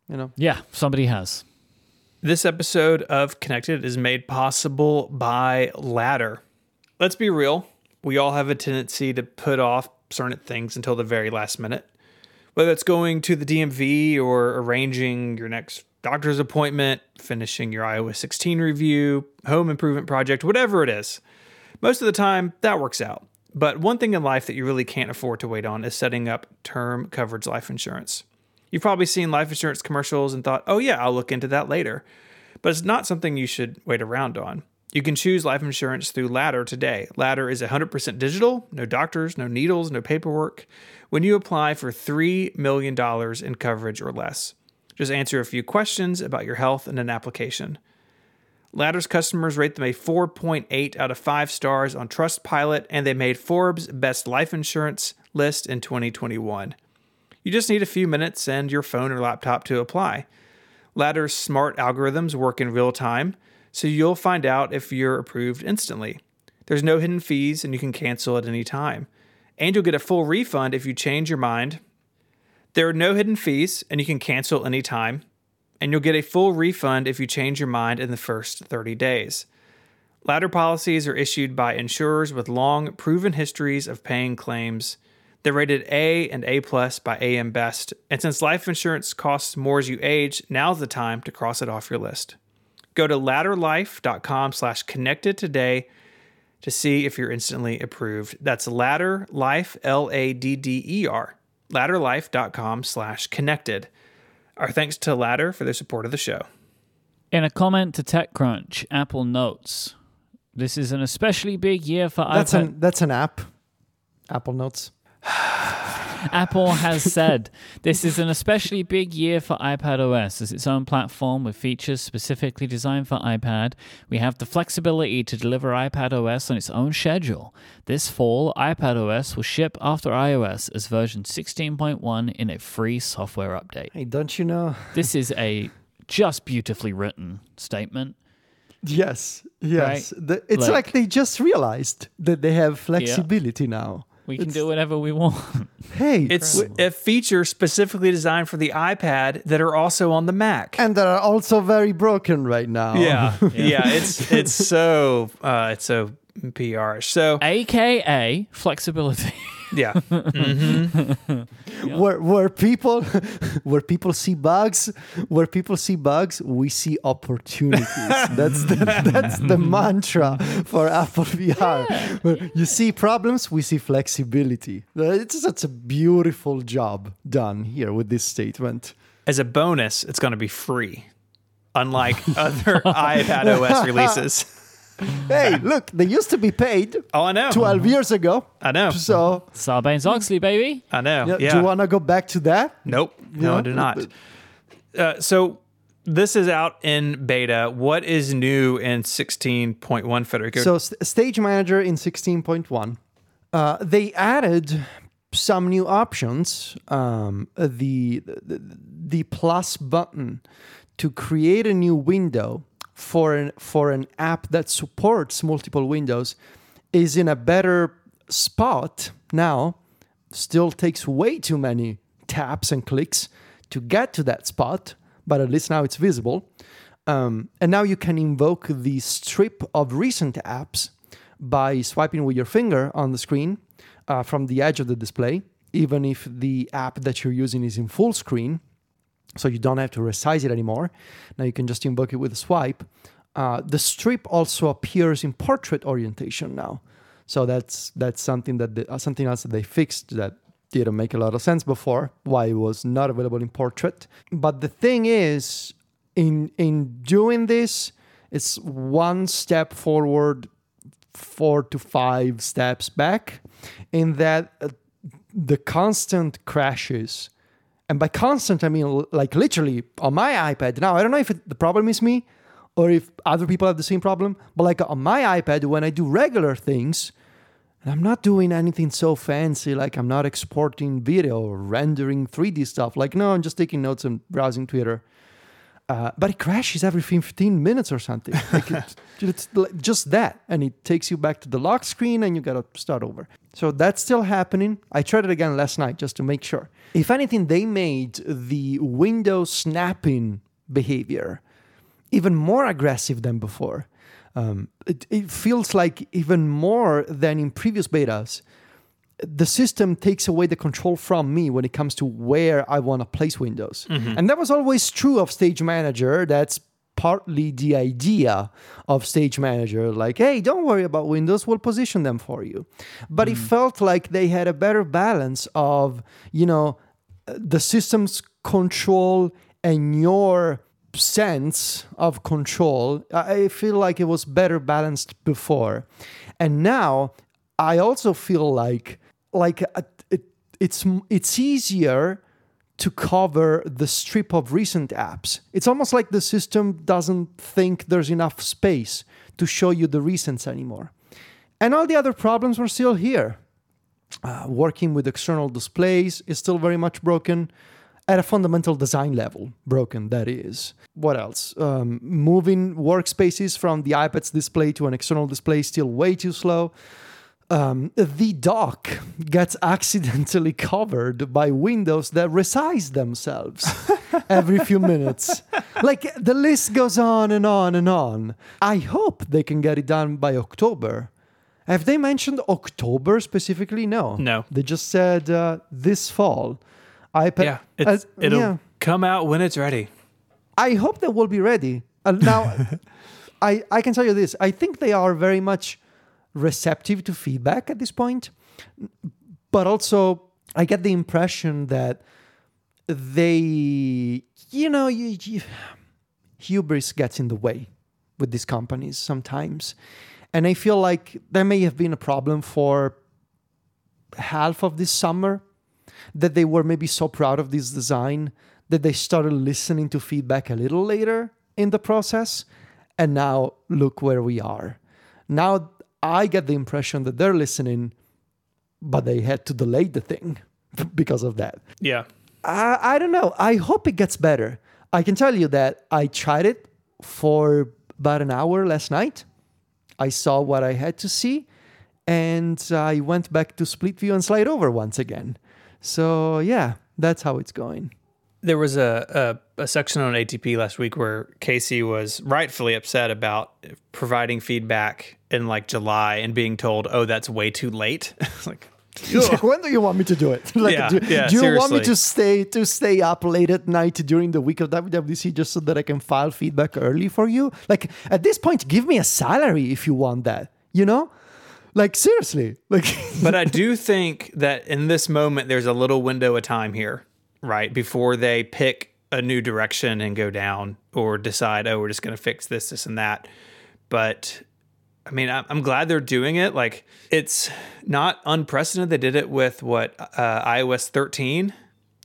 you know. Yeah, somebody has. This episode of Connected is made possible by Ladder. Let's be real. We all have a tendency to put off certain things until the very last minute, whether it's going to the D M V or arranging your next doctor's appointment, finishing your iOS sixteen review, home improvement project, whatever it is. Most of the time that works out, but one thing in life that you really can't afford to wait on is setting up term coverage life insurance. You've probably seen life insurance commercials and thought, oh yeah, I'll look into that later, but it's not something you should wait around on. You can choose life insurance through Ladder today. Ladder is one hundred percent digital, no doctors, no needles, no paperwork, when you apply for three million dollars in coverage or less. Just answer a few questions about your health in an application. Ladder's customers rate them a four point eight out of five stars on Trustpilot, and they made Forbes' Best Life Insurance list in twenty twenty-one. You just need a few minutes and your phone or laptop to apply. Ladder's smart algorithms work in real time, so you'll find out if you're approved instantly. There's no hidden fees, and you can cancel at any time. And you'll get a full refund if you change your mind. There are no hidden fees, and you can cancel any time. And you'll get a full refund if you change your mind in the first thirty days. Ladder policies are issued by insurers with long, proven histories of paying claims. They're rated A and A plus by A M Best. And since life insurance costs more as you age, now's the time to cross it off your list. Go to ladderlife.com slash connected today to see if you're instantly approved. That's ladderlife, L A D D E R, ladderlife.com slash connected. Our thanks to Ladder for their support of the show. In a comment to TechCrunch, Apple notes, this is an especially big year for iPad. That's an, that's an app, Apple Notes. Apple has said this is an especially big year for iPadOS as its own platform with features specifically designed for iPad. We have the flexibility to deliver iPadOS on its own schedule. This fall, iPadOS will ship after iOS as version sixteen point one in a free software update. Hey, don't you know? This is a just beautifully written statement. Yes, yes. Right? The, it's like, like they just realized that they have flexibility yeah. now. We can it's, do whatever we want. Hey, it's incredible. A feature specifically designed for the iPad that are also on the Mac, and that are also very broken right now. Yeah, yeah. yeah it's it's so uh, it's so P R ish. So, A K A flexibility. Yeah. Mm-hmm. yeah. Where where people where people see bugs, where people see bugs, we see opportunities. that's the, that's the mantra for Apple V R. Yeah. Where you see problems, we see flexibility. It's such a beautiful job done here with this statement. As a bonus, it's going to be free, unlike other iPadOS releases. Hey, look, they used to be paid oh, I know. twelve years ago. I know. So Sarbanes-Oxley, baby. I know. Yeah. Do you want to go back to that? Nope. You no, know? I do not. Uh, so this is out in beta. What is new in sixteen point one, Federico? So st- Stage Manager in sixteen point one. Uh, they added some new options. Um, the, the, the plus button to create a new window for an for an app that supports multiple windows is in a better spot now. Still takes way too many taps and clicks to get to that spot, but at least now it's visible. Um, and now you can invoke the strip of recent apps by swiping with your finger on the screen uh, from the edge of the display, even if the app that you're using is in full screen. So you don't have to resize it anymore. Now you can just invoke it with a swipe. Uh, the strip also appears in portrait orientation now. So that's that's something that the, uh, something else that they fixed that didn't make a lot of sense before, why it was not available in portrait. But the thing is, in in doing this, it's one step forward, four to five steps back, in that uh, the constant crashes. And by constant, I mean, like, literally on my iPad. Now, I don't know if it, the problem is me or if other people have the same problem. But, like, on my iPad, when I do regular things, and I'm not doing anything so fancy, like I'm not exporting video or rendering three D stuff. Like, no, I'm just taking notes and browsing Twitter. Uh, but it crashes every fifteen minutes or something. Like it, it's just that. And it takes you back to the lock screen and you got to start over. So that's still happening. I tried it again last night just to make sure. If anything, they made the window snapping behavior even more aggressive than before. Um, it, it feels like even more than in previous betas, the system takes away the control from me when it comes to where I want to place windows. Mm-hmm. And that was always true of Stage Manager. That's partly the idea of Stage Manager. Like, hey, don't worry about windows. We'll position them for you. But mm-hmm. it felt like they had a better balance of, you know, the system's control and your sense of control. I feel like it was better balanced before. And now I also feel like Like a, it, it's it's easier to cover the strip of recent apps. It's almost like the system doesn't think there's enough space to show you the recents anymore. And all the other problems were still here. Uh, working with external displays is still very much broken. At a fundamental design level, broken, that is. What else? Um, moving workspaces from the iPad's display to an external display is still way too slow. Um, the dock gets accidentally covered by windows that resize themselves every few minutes. Like, the list goes on and on and on. I hope they can get it done by October. Have they mentioned October specifically? No. No. They just said uh, this fall. iPad. Yeah, it's, uh, it'll yeah. come out when it's ready. I hope that we'll be ready. Uh, now, I, I can tell you this. I think they are very much receptive to feedback at this point, but also I get the impression that they, you know, you, you, hubris gets in the way with these companies sometimes, and I feel like that may have been a problem for half of this summer, that they were maybe so proud of this design that they started listening to feedback a little later in the process. And now look where we are. Now I get the impression that they're listening, but they had to delay the thing because of that. Yeah. I, I don't know. I hope it gets better. I can tell you that I tried it for about an hour last night. I saw what I had to see, and I went back to split view and slide over once again. So yeah, that's how it's going. There was a, a, a section on A T P last week where Casey was rightfully upset about providing feedback in like July and being told, oh, that's way too late. Like, when do you want me to do it? Like, yeah, do, yeah, do you seriously. want me to stay to stay up late at night during the week of W W D C just so that I can file feedback early for you? Like, at this point, give me a salary if you want that, you know? Like, seriously. Like, but I do think that in this moment, there's a little window of time here, right? Before they pick a new direction and go down or decide, oh, we're just going to fix this, this, and that. But I mean, I'm glad they're doing it. Like, it's not unprecedented. They did it with what, uh, iOS thirteen,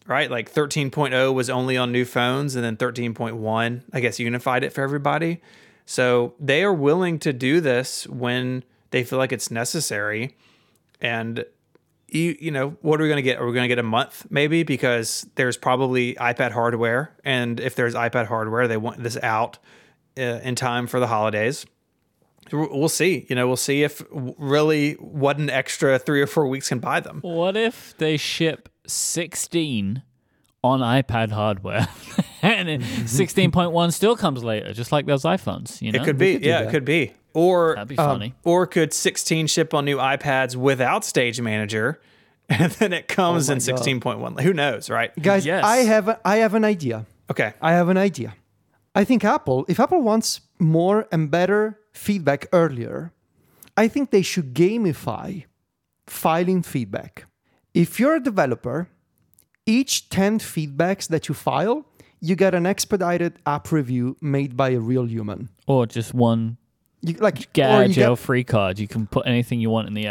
right? Like thirteen point oh was only on new phones, and then thirteen point one, I guess, unified it for everybody. So they are willing to do this when they feel like it's necessary. And you, you know, what are we going to get? Are we going to get a month maybe? Because there's probably iPad hardware. And if there's iPad hardware, they want this out uh, in time for the holidays. We'll see. You know, we'll see if really what an extra three or four weeks can buy them. What if they ship sixteen on iPad hardware and sixteen point one still comes later, just like those iPhones? You know, it could be. Could yeah, that. it could be. Or that'd be funny. Um, or could sixteen ship on new iPads without Stage Manager, and then it comes oh in sixteen point one? Who knows, right, guys? Yes. I have. A, I have an idea. Okay, I have an idea. I think Apple, if Apple wants more and better feedback earlier, I think they should gamify filing feedback. If you're a developer, each ten feedbacks that you file, you get an expedited app review made by a real human. Or just one you, like, get out of jail get, free card. You can put anything you want in the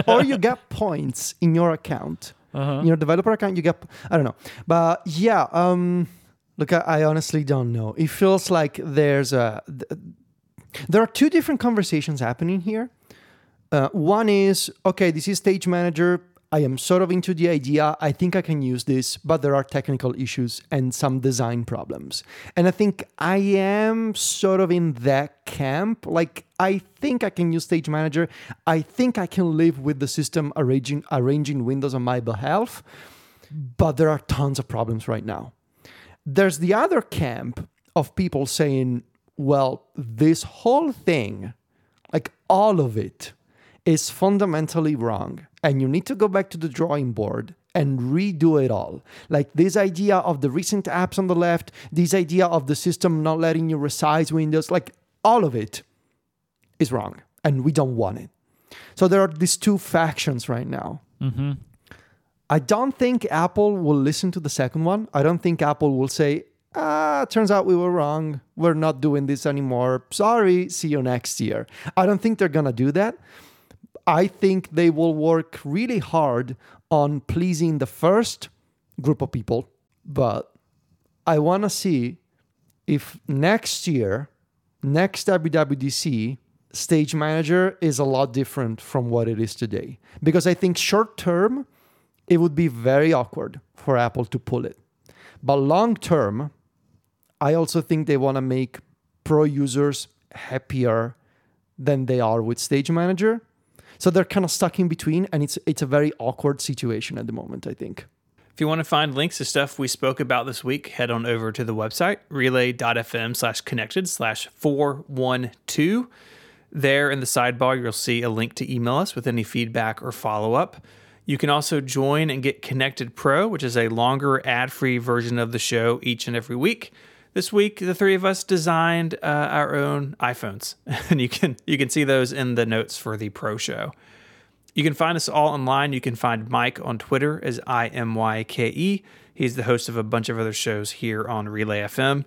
app. Or you get points in your account. Uh-huh. In your developer account, you get... I don't know. But yeah... um Look, I honestly don't know. It feels like there's a... There are two different conversations happening here. Uh, one is, okay, this is Stage Manager. I am sort of into the idea. I think I can use this, but there are technical issues and some design problems. And I think I am sort of in that camp. Like, I think I can use Stage Manager. I think I can live with the system arranging, arranging windows on my behalf, but there are tons of problems right now. There's the other camp of people saying, well, this whole thing, like all of it, is fundamentally wrong. And you need to go back to the drawing board and redo it all. Like this idea of the recent apps on the left, this idea of the system not letting you resize windows, like all of it is wrong. And we don't want it. So there are these two factions right now. Mm-hmm. I don't think Apple will listen to the second one. I don't think Apple will say, ah, turns out we were wrong. We're not doing this anymore. Sorry, see you next year. I don't think they're going to do that. I think they will work really hard on pleasing the first group of people. But I want to see if next year, next W W D C, Stage Manager is a lot different from what it is today. Because I think short term, it would be very awkward for Apple to pull it. But long term, I also think they want to make pro users happier than they are with Stage Manager. So they're kind of stuck in between, and it's it's a very awkward situation at the moment, I think. If you want to find links to stuff we spoke about this week, head on over to the website, relay.fm slash connected slash 412. There in the sidebar, you'll see a link to email us with any feedback or follow-up. You can also join and get Connected Pro, which is a longer ad-free version of the show each and every week. This week, the three of us designed uh, our own iPhones, and you can you can see those in the notes for the Pro show. You can find us all online. You can find Mike on Twitter as I M Y K E. He's the host of a bunch of other shows here on Relay F M.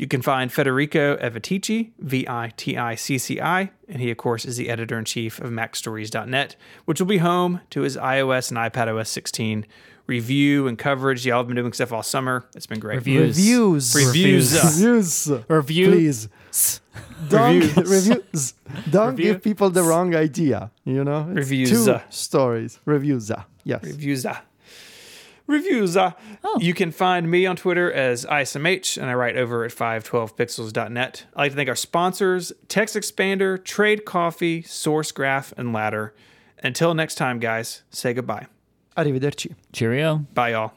You can find Federico Viticci, V I T I C C I, and he, of course, is the editor-in-chief of MacStories dot net, which will be home to his iOS and iPadOS sixteen review and coverage. Y'all have been doing stuff all summer. It's been great. Reviews. Reviews. Reviews. Reviews. Reviews. Please. Don't, reviews. Don't review. Give people the wrong idea, you know? It's reviews. Two stories. Reviews. Yes. Reviews. Reviews. Uh, oh. You can find me on Twitter as I S M H, and I write over at five twelve pixels dot net. I'd like to thank our sponsors, TextExpander, Trade Coffee, Sourcegraph, and Ladder. Until next time, guys, say goodbye. Arrivederci. Cheerio. Bye, y'all.